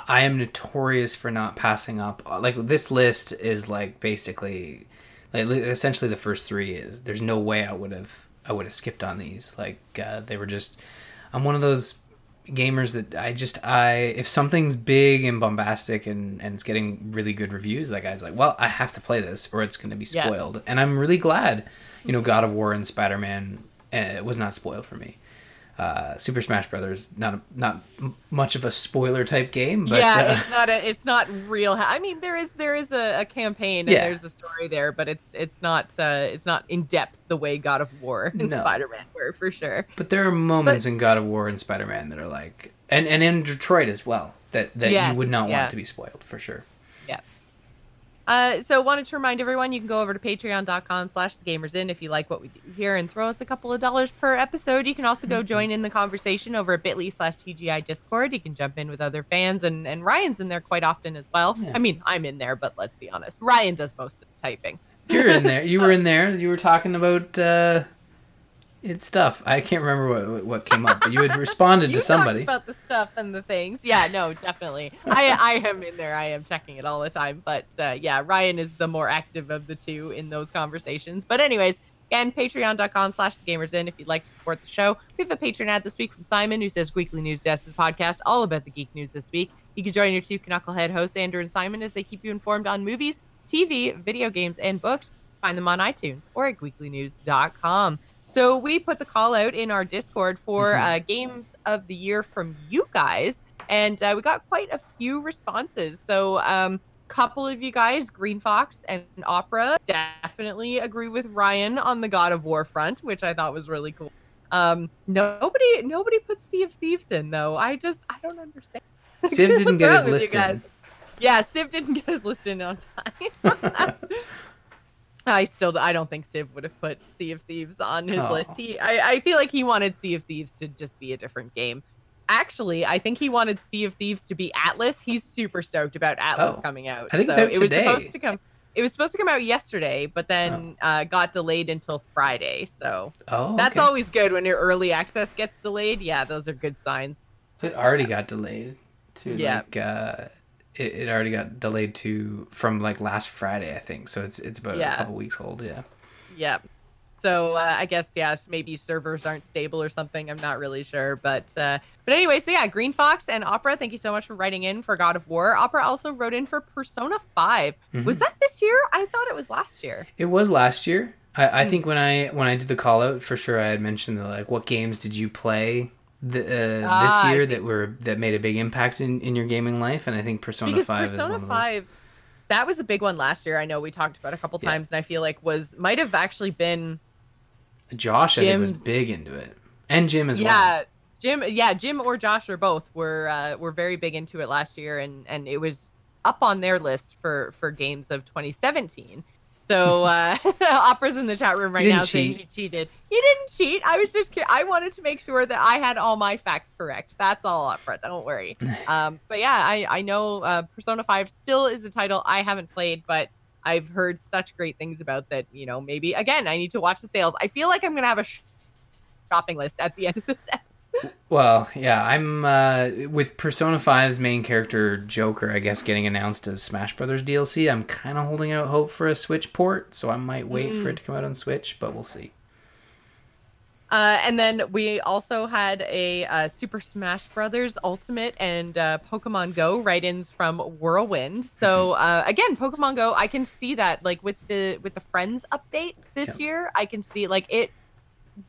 I am notorious for not passing up. Like this list is like basically, like essentially the first three is. There's no way I would have I would have skipped on these. Like uh, they were just. I'm one of those gamers that I just I if something's big and bombastic and, and it's getting really good reviews, like I was like, well, I have to play this or it's going to be spoiled. Yeah. And I'm really glad, you know, God of War and Spider-Man uh, was not spoiled for me. Uh, Super Smash Brothers, not a, not much of a spoiler type game, but yeah, uh, it's not a, it's not real. Ha- I mean, there is there is a, a campaign and yeah. there's a story there, but it's it's not uh, it's not in depth the way God of War and no. Spider-Man were for sure. But there are moments but, in God of War and Spider-Man that are like, and, and in Detroit as well that, that yes, you would not yeah. want to be spoiled for sure. Yeah. Uh, so wanted to remind everyone, you can go over to patreon.com slash thegamersin if you like what we do here and throw us a couple of dollars per episode. You can also go join in the conversation over at bit.ly slash TGI Discord. You can jump in with other fans, and, and Ryan's in there quite often as well. Yeah. I mean, I'm in there, but let's be honest. Ryan does most of the typing. You're in there. You were in there. You were talking about uh, it's stuff. I can't remember what what came up, but you had responded you to somebody. You talked about the stuff and the things. Yeah, no, definitely. I, I am in there. I am checking it all the time. But uh, yeah, Ryan is the more active of the two in those conversations. But anyways, again, patreon.com slash thegamersin if you'd like to support the show. We have a Patreon ad this week from Simon, who says, Weekly News Desk is a podcast all about the geek news this week. You can join your two knucklehead hosts, Andrew and Simon, as they keep you informed on movies, T V, video games, and books. Find them on iTunes or at weekly news dot com. So we put the call out in our Discord for mm-hmm. uh, games of the year from you guys, and uh, we got quite a few responses. So a um, couple of you guys, Green Fox and Opera, definitely agree with Ryan on the God of War front, which I thought was really cool. Um, nobody nobody put Sea of Thieves in, though. I just, I don't understand. Civ didn't get his list in. Yeah, Civ didn't get his list in on time. I still, I don't think Civ would have put Sea of Thieves on his oh. list. He, I, I feel like he wanted Sea of Thieves to just be a different game. Actually, I think he wanted Sea of Thieves to be Atlas. He's super stoked about Atlas oh. coming out. I think so. It's out today. It was supposed to come. It was supposed to come out yesterday, but then oh. uh, got delayed until Friday. So oh, that's okay. always good when your early access gets delayed. Yeah, those are good signs. It already got delayed to yeah. like. Uh... It already got delayed to from like last Friday, I think. So it's it's about yeah. a couple weeks old. Yeah. Yeah. So uh, I guess yeah, maybe servers aren't stable or something. I'm not really sure, but uh, but anyway, so yeah, Green Fox and Opera, thank you so much for writing in for God of War. Opera also wrote in for Persona five. Mm-hmm. Was that this year? I thought it was last year. It was last year. I, I think when I when I did the call out for sure, I had mentioned that, like, what games did you play The, uh, ah, this year that were that made a big impact in, in your gaming life, and I think Persona because five Persona is one of five, those. That was a big one last year. I know we talked about it a couple yeah. times, and I feel like was might have actually been Josh. Jim's, I think, was big into it, and Jim as yeah, well. Yeah, Jim. Yeah, Jim or Josh or both were uh, were very big into it last year, and, and it was up on their list for, for games of twenty seventeen. So, uh, Opera's in the chat room right now saying he cheated. He didn't cheat. I was just kidding. I wanted to make sure that I had all my facts correct. That's all, Opera. Don't worry. Um, but yeah, I, I know uh, Persona five still is a title I haven't played, but I've heard such great things about that, you know, maybe, again, I need to watch the sales. I feel like I'm going to have a sh- shopping list at the end of this episode. Well, yeah, I'm, uh, with Persona five's main character, Joker, I guess, getting announced as Smash Brothers D L C, I'm kind of holding out hope for a Switch port, so I might wait mm. for it to come out on Switch, but we'll see. Uh, and then we also had a uh, Super Smash Brothers Ultimate and uh, Pokemon Go write-ins from Whirlwind. So, uh, again, Pokemon Go, I can see that, like, with the, with the Friends update this yep. year, I can see, like, it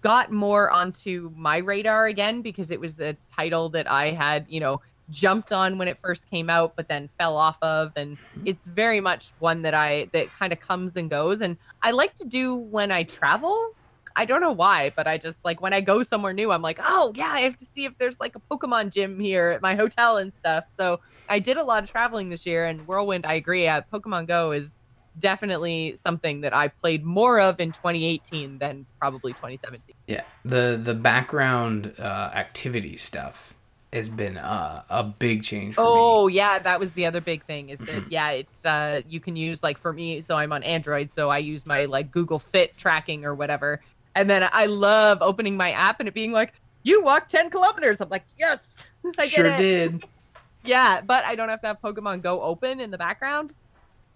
got more onto my radar again because it was a title that I had, you know, jumped on when it first came out, but then fell off of. And it's very much one that I, that kind of comes and goes. And I like to do when I travel. I don't know why, but I just, like, when I go somewhere new, I'm like, oh yeah, I have to see if there's, like, a Pokemon gym here at my hotel and stuff. So I did a lot of traveling this year, and Whirlwind, I agree. Uh, Pokemon Go is definitely something that I played more of in twenty eighteen than probably twenty seventeen. Yeah, the the background uh, activity stuff has been uh, a big change for oh, me. Oh, yeah, that was the other big thing is that, mm-hmm. yeah, it's uh, you can use, like, for me, so I'm on Android, so I use my, like, Google Fit tracking or whatever, and then I love opening my app and it being like, you walked ten kilometers. I'm like, yes, I get sure it. did. Yeah, but I don't have to have Pokemon Go open in the background.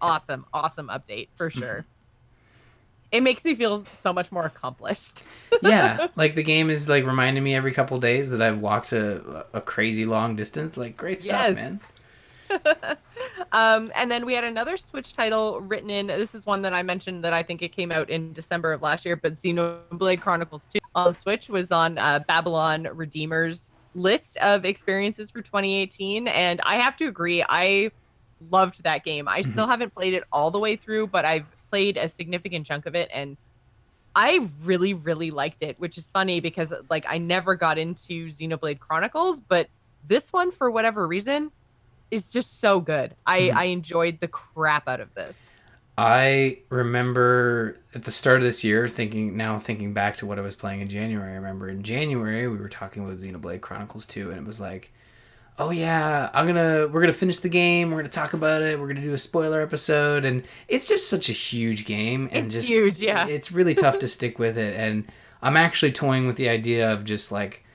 Awesome, awesome update for sure. It makes me feel so much more accomplished. Yeah, like the game is, like, reminding me every couple days that I've walked a, a crazy long distance. Like, great stuff, yes. man. um, and then we had another Switch title written in. This is one that I mentioned that I think it came out in December of last year, but Xenoblade Chronicles two on Switch was on uh, Babylon Redeemer's list of experiences for twenty eighteen, and I have to agree, I loved that game. I still haven't played it all the way through, but I've played a significant chunk of it, and I really, really liked it, which is funny because, like, I never got into Xenoblade Chronicles, but this one, for whatever reason, is just so good. I, mm-hmm. I enjoyed the crap out of this. I remember at the start of this year, thinking now thinking back to what I was playing in January, I remember in January we were talking about Xenoblade Chronicles two, and it was like, oh yeah, I'm gonna we're gonna finish the game, we're gonna talk about it, we're gonna do a spoiler episode, and it's just such a huge game, and it's just huge, yeah. It's really tough to stick with it, and I'm actually toying with the idea of just like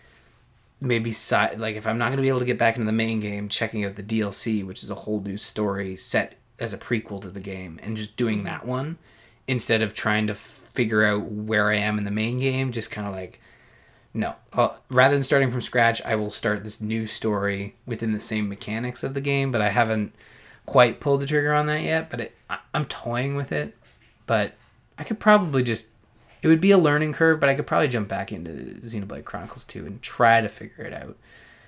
maybe side like if I'm not gonna be able to get back into the main game, checking out the D L C, which is a whole new story set as a prequel to the game, and just doing that one instead of trying to figure out where I am in the main game. Just kind of like, no, I'll, rather than starting from scratch, I will start this new story within the same mechanics of the game, but I haven't quite pulled the trigger on that yet, but it, I, I'm toying with it, but I could probably just, it would be a learning curve, but I could probably jump back into Xenoblade Chronicles two and try to figure it out.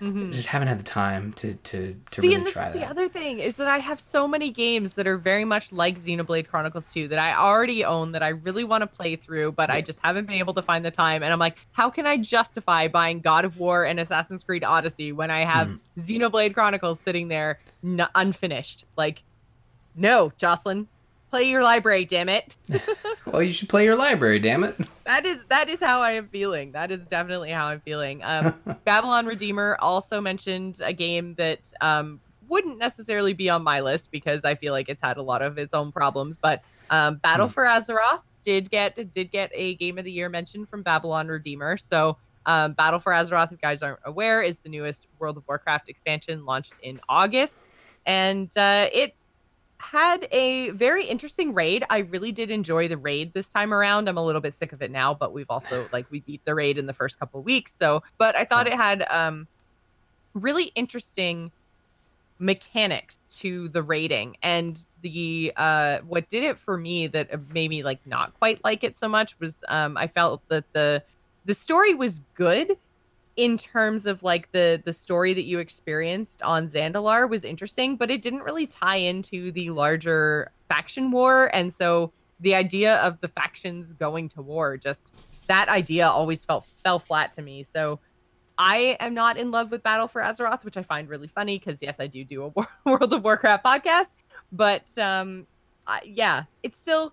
Mm-hmm. I just haven't had the time to to, to See, really and this try is that. The other thing is that I have so many games that are very much like Xenoblade Chronicles two that I already own that I really want to play through, but I just haven't been able to find the time. And I'm like, how can I justify buying God of War and Assassin's Creed Odyssey when I have mm. Xenoblade Chronicles sitting there n- unfinished? Like, no, Jocelyn, play your library, damn it. Well, you should play your library, damn it. That is that is how I am feeling. That is definitely how I'm feeling. Um, Babylon Redeemer also mentioned a game that um, wouldn't necessarily be on my list because I feel like it's had a lot of its own problems. But um, Battle mm. for Azeroth did get did get a Game of the Year mention from Babylon Redeemer. So um, Battle for Azeroth, if you guys aren't aware, is the newest World of Warcraft expansion launched in August, and uh, it. had a very interesting raid. I really did enjoy the raid this time around. I'm a little bit sick of it now, but we've also like we beat the raid in the first couple of weeks. So, but I thought it had um, really interesting mechanics to the raiding, and the uh, what did it for me that made me like not quite like it so much was um, I felt that the the story was good. In terms of like the the story that you experienced on Zandalar was interesting, but it didn't really tie into the larger faction war. And so the idea of the factions going to war, just that idea always felt fell flat to me. So I am not in love with Battle for Azeroth, which I find really funny because yes, I do do a War- World of Warcraft podcast, but um, I, yeah, it still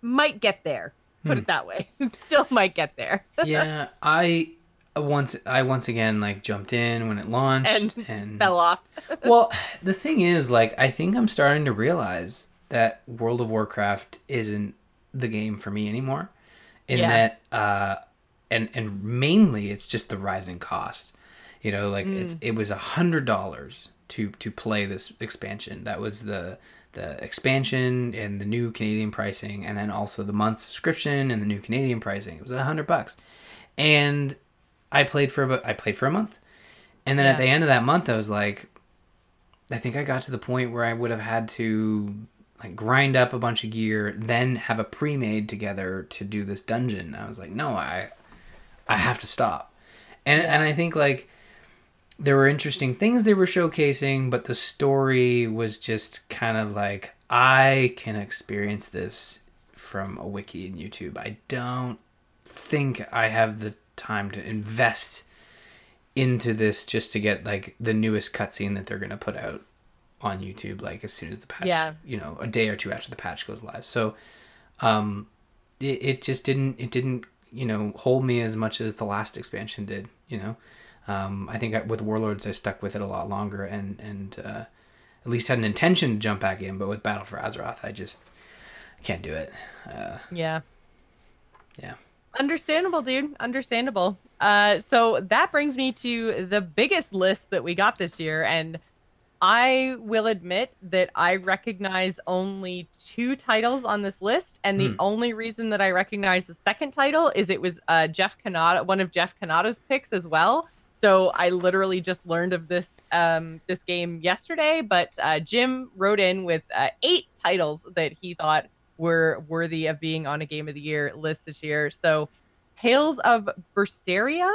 might get there. Put it that way. Still might get there. yeah, I once I once again like jumped in when it launched and, and fell off. Well, the thing is, like, I think I'm starting to realize that World of Warcraft isn't the game for me anymore. In yeah. that, uh, and and mainly it's just the rising cost. You know, like mm. it's it was a hundred dollars to to play this expansion. That was the. the expansion and the new Canadian pricing, and then also the month subscription and the new Canadian pricing. It was a hundred bucks. And I played for about, I played for a month. And then yeah. at the end of that month, I was like, I think I got to the point where I would have had to like grind up a bunch of gear, then have a pre-made together to do this dungeon. I was like, no, I, I have to stop. And, yeah. and I think like, there were interesting things they were showcasing, but the story was just kind of like, I can experience this from a wiki and YouTube. I don't think I have the time to invest into this just to get like the newest cutscene that they're going to put out on YouTube, like as soon as the patch, yeah. you know, a day or two after the patch goes live. So um, it, it just didn't, it didn't, you know, hold me as much as the last expansion did, you know? Um, I think I, with Warlords, I stuck with it a lot longer and, and uh, at least had an intention to jump back in. But with Battle for Azeroth, I just I can't do it. Uh, yeah. Yeah. Understandable, dude. Understandable. Uh, so that brings me to the biggest list that we got this year. And I will admit that I recognize only two titles on this list. And the mm. only reason that I recognize the second title is it was uh, Jeff Kanata, one of Jeff Kanata's picks as well. So I literally just learned of this um, this game yesterday, but uh, Jim wrote in with uh, eight titles that he thought were worthy of being on a Game of the Year list this year. So Tales of Berseria?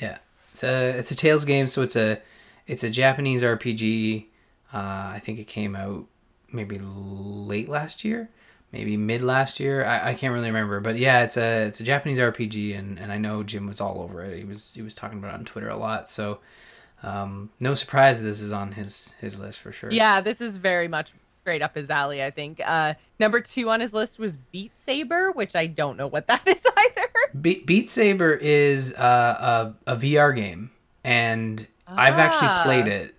Yeah, it's a, it's a Tales game, so it's a it's a Japanese R P G. Uh, I think it came out maybe late last year, maybe mid last year. I, I can't really remember, but yeah, it's a it's a Japanese R P G, and, and I know Jim was all over it. He was he was talking about it on Twitter a lot, so um, no surprise that this is on his, his list for sure. Yeah, this is very much straight up his alley, I think. Uh, number two on his list was Beat Saber, which I don't know what that is either. Be- Beat Saber is uh, a, a V R game, and ah. I've actually played it.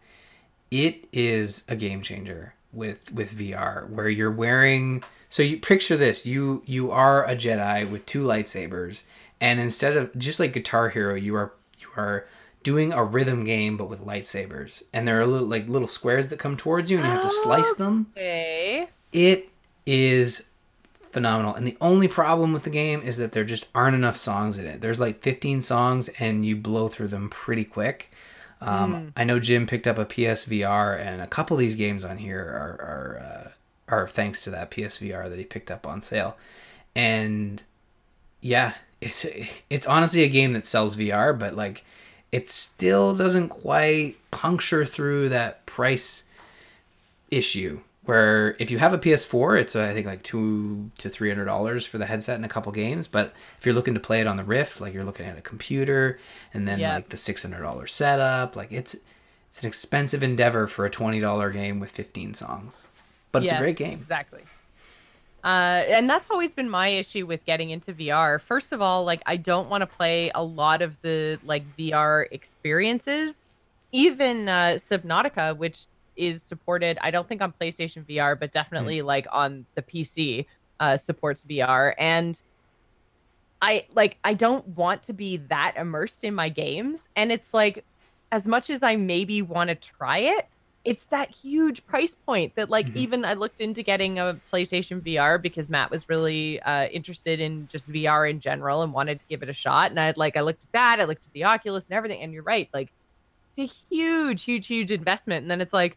It is a game changer with, with V R, where you're wearing... So you picture this, you you are a Jedi with two lightsabers, and instead of just like Guitar Hero, you are you are doing a rhythm game but with lightsabers. And there are little like little squares that come towards you and you have to slice them. Okay. It is phenomenal. And the only problem with the game is that there just aren't enough songs in it. There's like fifteen songs and you blow through them pretty quick. Um, mm. I know Jim picked up a P S V R, and a couple of these games on here are... are uh, Or thanks to that P S V R that he picked up on sale. And yeah, it's it's honestly a game that sells V R, but like it still doesn't quite puncture through that price issue, where if you have a P S four, it's I think like two to three hundred dollars for the headset and a couple games. But if you're looking to play it on the Rift, like you're looking at a computer and then yep. like the six hundred dollar setup, like it's it's an expensive endeavor for a twenty dollar game with fifteen songs. But it's yes, a great game. Exactly. Uh, and that's always been my issue with getting into V R. First of all, like I don't want to play a lot of the like V R experiences. Even uh, Subnautica, which is supported, I don't think on PlayStation V R, but definitely mm. like on the P C, uh, supports V R. And I like I don't want to be that immersed in my games. And it's like, as much as I maybe want to try it, it's that huge price point that like, mm-hmm. even I looked into getting a PlayStation V R because Matt was really uh, interested in just V R in general and wanted to give it a shot. And I'd like, I looked at that, I looked at the Oculus and everything. And you're right. Like it's a huge, huge, huge investment. And then it's like,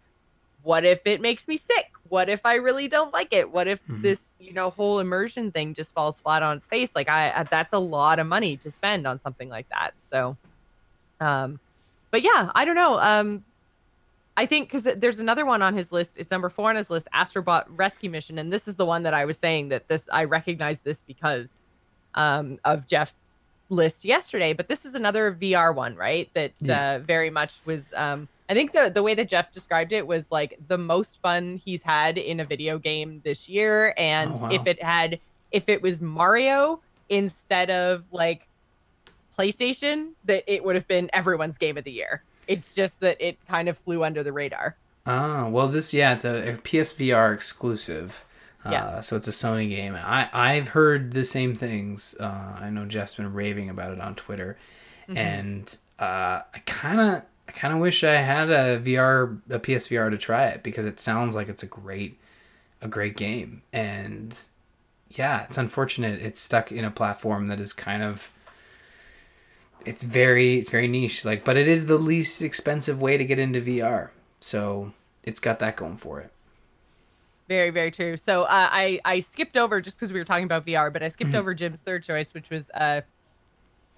what if it makes me sick? What if I really don't like it? What if mm-hmm. this, you know, whole immersion thing just falls flat on its face? Like I, that's a lot of money to spend on something like that. So, um, but yeah, I don't know. Um, I think because there's another one on his list. It's number four on his list, Astrobot Rescue Mission. And this is the one that I was saying that this I recognize this because um, of Jeff's list yesterday. But this is another V R one, right? That yeah. uh, very much was, um, I think the, the way that Jeff described it was like the most fun he's had in a video game this year. And oh, wow. if it had, if it was Mario instead of like PlayStation, that it would have been everyone's game of the year. It's just that it kind of flew under the radar. Ah, well, this, yeah, it's a, a P S V R exclusive. Yeah. Uh, so it's a Sony game. I, I've heard the same things. Uh, I know Jeff's been raving about it on Twitter. Mm-hmm. And uh, I kind of I kind of wish I had a V R, a P S V R to try it, because it sounds like it's a great, a great game. And yeah, it's unfortunate. It's stuck in a platform that is kind of... It's very it's very niche, like, but it is the least expensive way to get into V R, so it's got that going for it. Very, very true. So uh, I I skipped over just because we were talking about V R, but I skipped mm-hmm. over Jim's third choice, which was uh,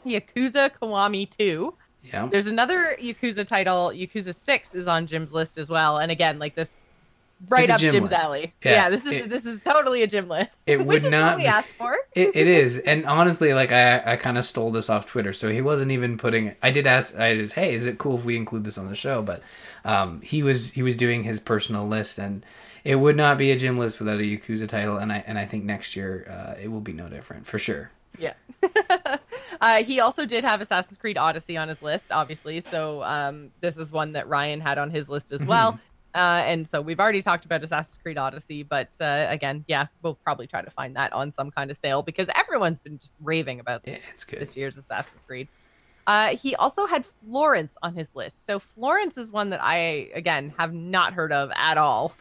Yakuza Kiwami two. Yeah. There's another Yakuza title. Yakuza six is on Jim's list as well, and again, like this, right it's up Jim Jim's list. Alley. Yeah, yeah this is it, this is totally a Jim list. It would not what we asked for. it, it is, and honestly, like I, I kind of stole this off Twitter, so he wasn't even putting it. I did ask, I just, hey, is it cool if we include this on the show? But um, he was he was doing his personal list, and it would not be a Jim list without a Yakuza title, and I and I think next year uh, it will be no different for sure. Yeah. uh, he also did have Assassin's Creed Odyssey on his list, obviously. So um, this is one that Ryan had on his list as well. Mm-hmm. Uh, and so we've already talked about Assassin's Creed Odyssey, but uh, again, yeah, we'll probably try to find that on some kind of sale because everyone's been just raving about yeah, it's good. This year's Assassin's Creed. Uh, he also had Florence on his list. So Florence is one that I, again, have not heard of at all.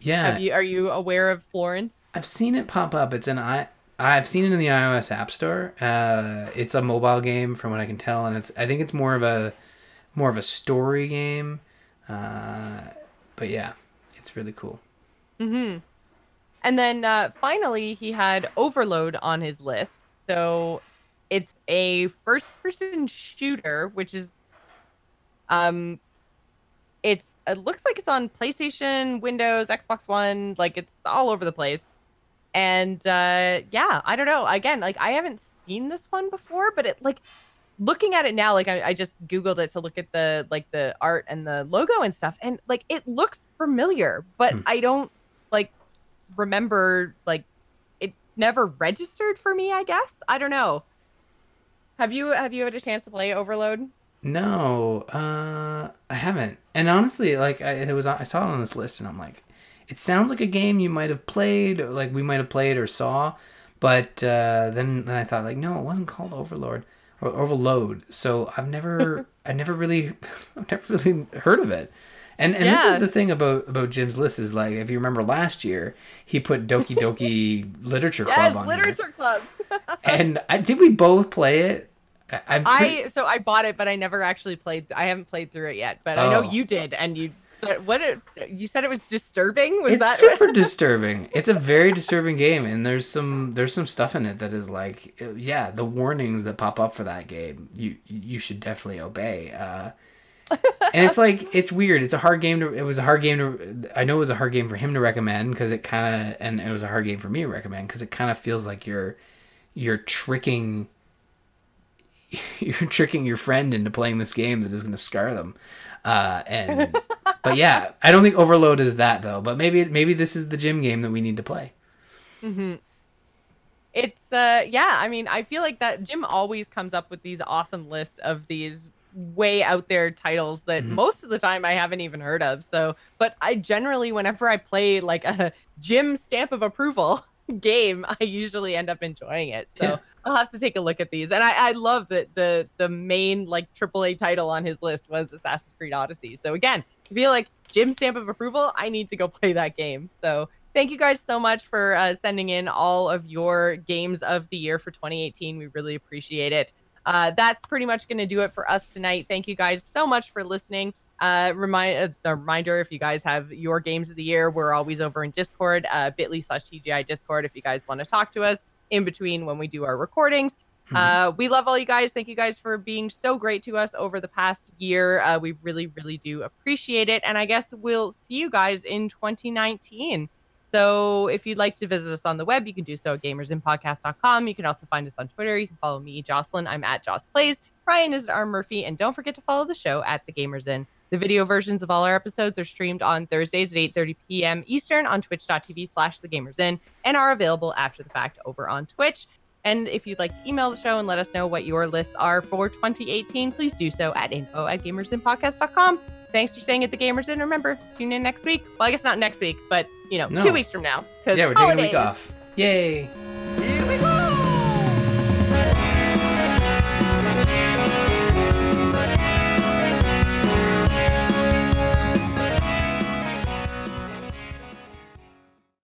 yeah. Have you, are you aware of Florence? I've seen it pop up. It's an I, I've seen it in the iOS App Store. Uh, it's a mobile game from what I can tell. And it's, I think it's more of a, more of a story game. Uh, but yeah, it's really cool. Mm-hmm. And then uh, finally, he had Overload on his list. So it's a first-person shooter, which is, um, it's it looks like it's on PlayStation, Windows, Xbox One, like it's all over the place. And uh, yeah, I don't know. Again, like I haven't seen this one before, but it like looking at it now, like I, I just Googled it to look at the like the art and the logo and stuff, and like it looks familiar, but hmm. I don't like remember, like it never registered for me, I guess. I don't know. Have you have you had a chance to play Overload? No, uh, I haven't. And honestly, like I it was, I saw it on this list, and I'm like, it sounds like a game you might have played, or like we might have played or saw. But uh, then, then I thought, like, no, it wasn't called Overlord or Overload. So I've never, I never really, I've never really heard of it. And and yeah. this is the thing about, about Jim's list is, like, if you remember last year, he put Doki Doki Literature Club yes, on Literature there. Club. And I, did we both play it? I'm pretty... I so I bought it, but I never actually played. I haven't played through it yet, but oh. I know you did, and you so what it, you said it was disturbing. Was it's that super disturbing? It's a very disturbing game, and there's some there's some stuff in it that is like, yeah, the warnings that pop up for that game, you you should definitely obey. Uh, and it's like it's weird. It's a hard game to. It was a hard game to. I know it was a hard game for him to recommend because it kind of, and it was a hard game for me to recommend because it kind of feels like you're you're tricking. You're tricking your friend into playing this game that is going to scar them. Uh, and But yeah, I don't think Overload is that, though. But maybe maybe this is the gym game that we need to play. Mm-hmm. It's, uh, yeah, I mean, I feel like that Jim always comes up with these awesome lists of these way out there titles that mm-hmm. most of the time I haven't even heard of. So, but I generally, whenever I play like a Jim stamp of approval game, I usually end up enjoying it. So yeah. I'll have to take a look at these. And I, I love that the the main like triple A title on his list was Assassin's Creed Odyssey. So again, I feel like Jim's stamp of approval, I need to go play that game. So thank you guys so much for uh, sending in all of your games of the year for twenty eighteen. We really appreciate it. Uh, that's pretty much going to do it for us tonight. Thank you guys so much for listening. Uh, remind a uh, reminder, if you guys have your games of the year, we're always over in Discord, uh, bit.ly slash TGI Discord. If you guys want to talk to us in between when we do our recordings, mm-hmm. uh, we love all you guys. Thank you guys for being so great to us over the past year. Uh, we really, really do appreciate it. And I guess we'll see you guys in twenty nineteen. So if you'd like to visit us on the web, you can do so at gamers in podcast dot com. You can also find us on Twitter. You can follow me, Jocelyn. I'm at Joss Plays. Ryan is at R. Murphy. And don't forget to follow the show at The Gamers In. The video versions of all our episodes are streamed on Thursdays at eight thirty p.m. Eastern on twitch.tv slash thegamersin and are available after the fact over on Twitch. And if you'd like to email the show and let us know what your lists are for twenty eighteen, please do so at info at gamersinpodcast.com. Thanks for staying at The Gamers In. Remember, tune in next week. Well, I guess not next week, but, you know, no. two weeks from now. Yeah, we're taking holidays. A week off. Yay.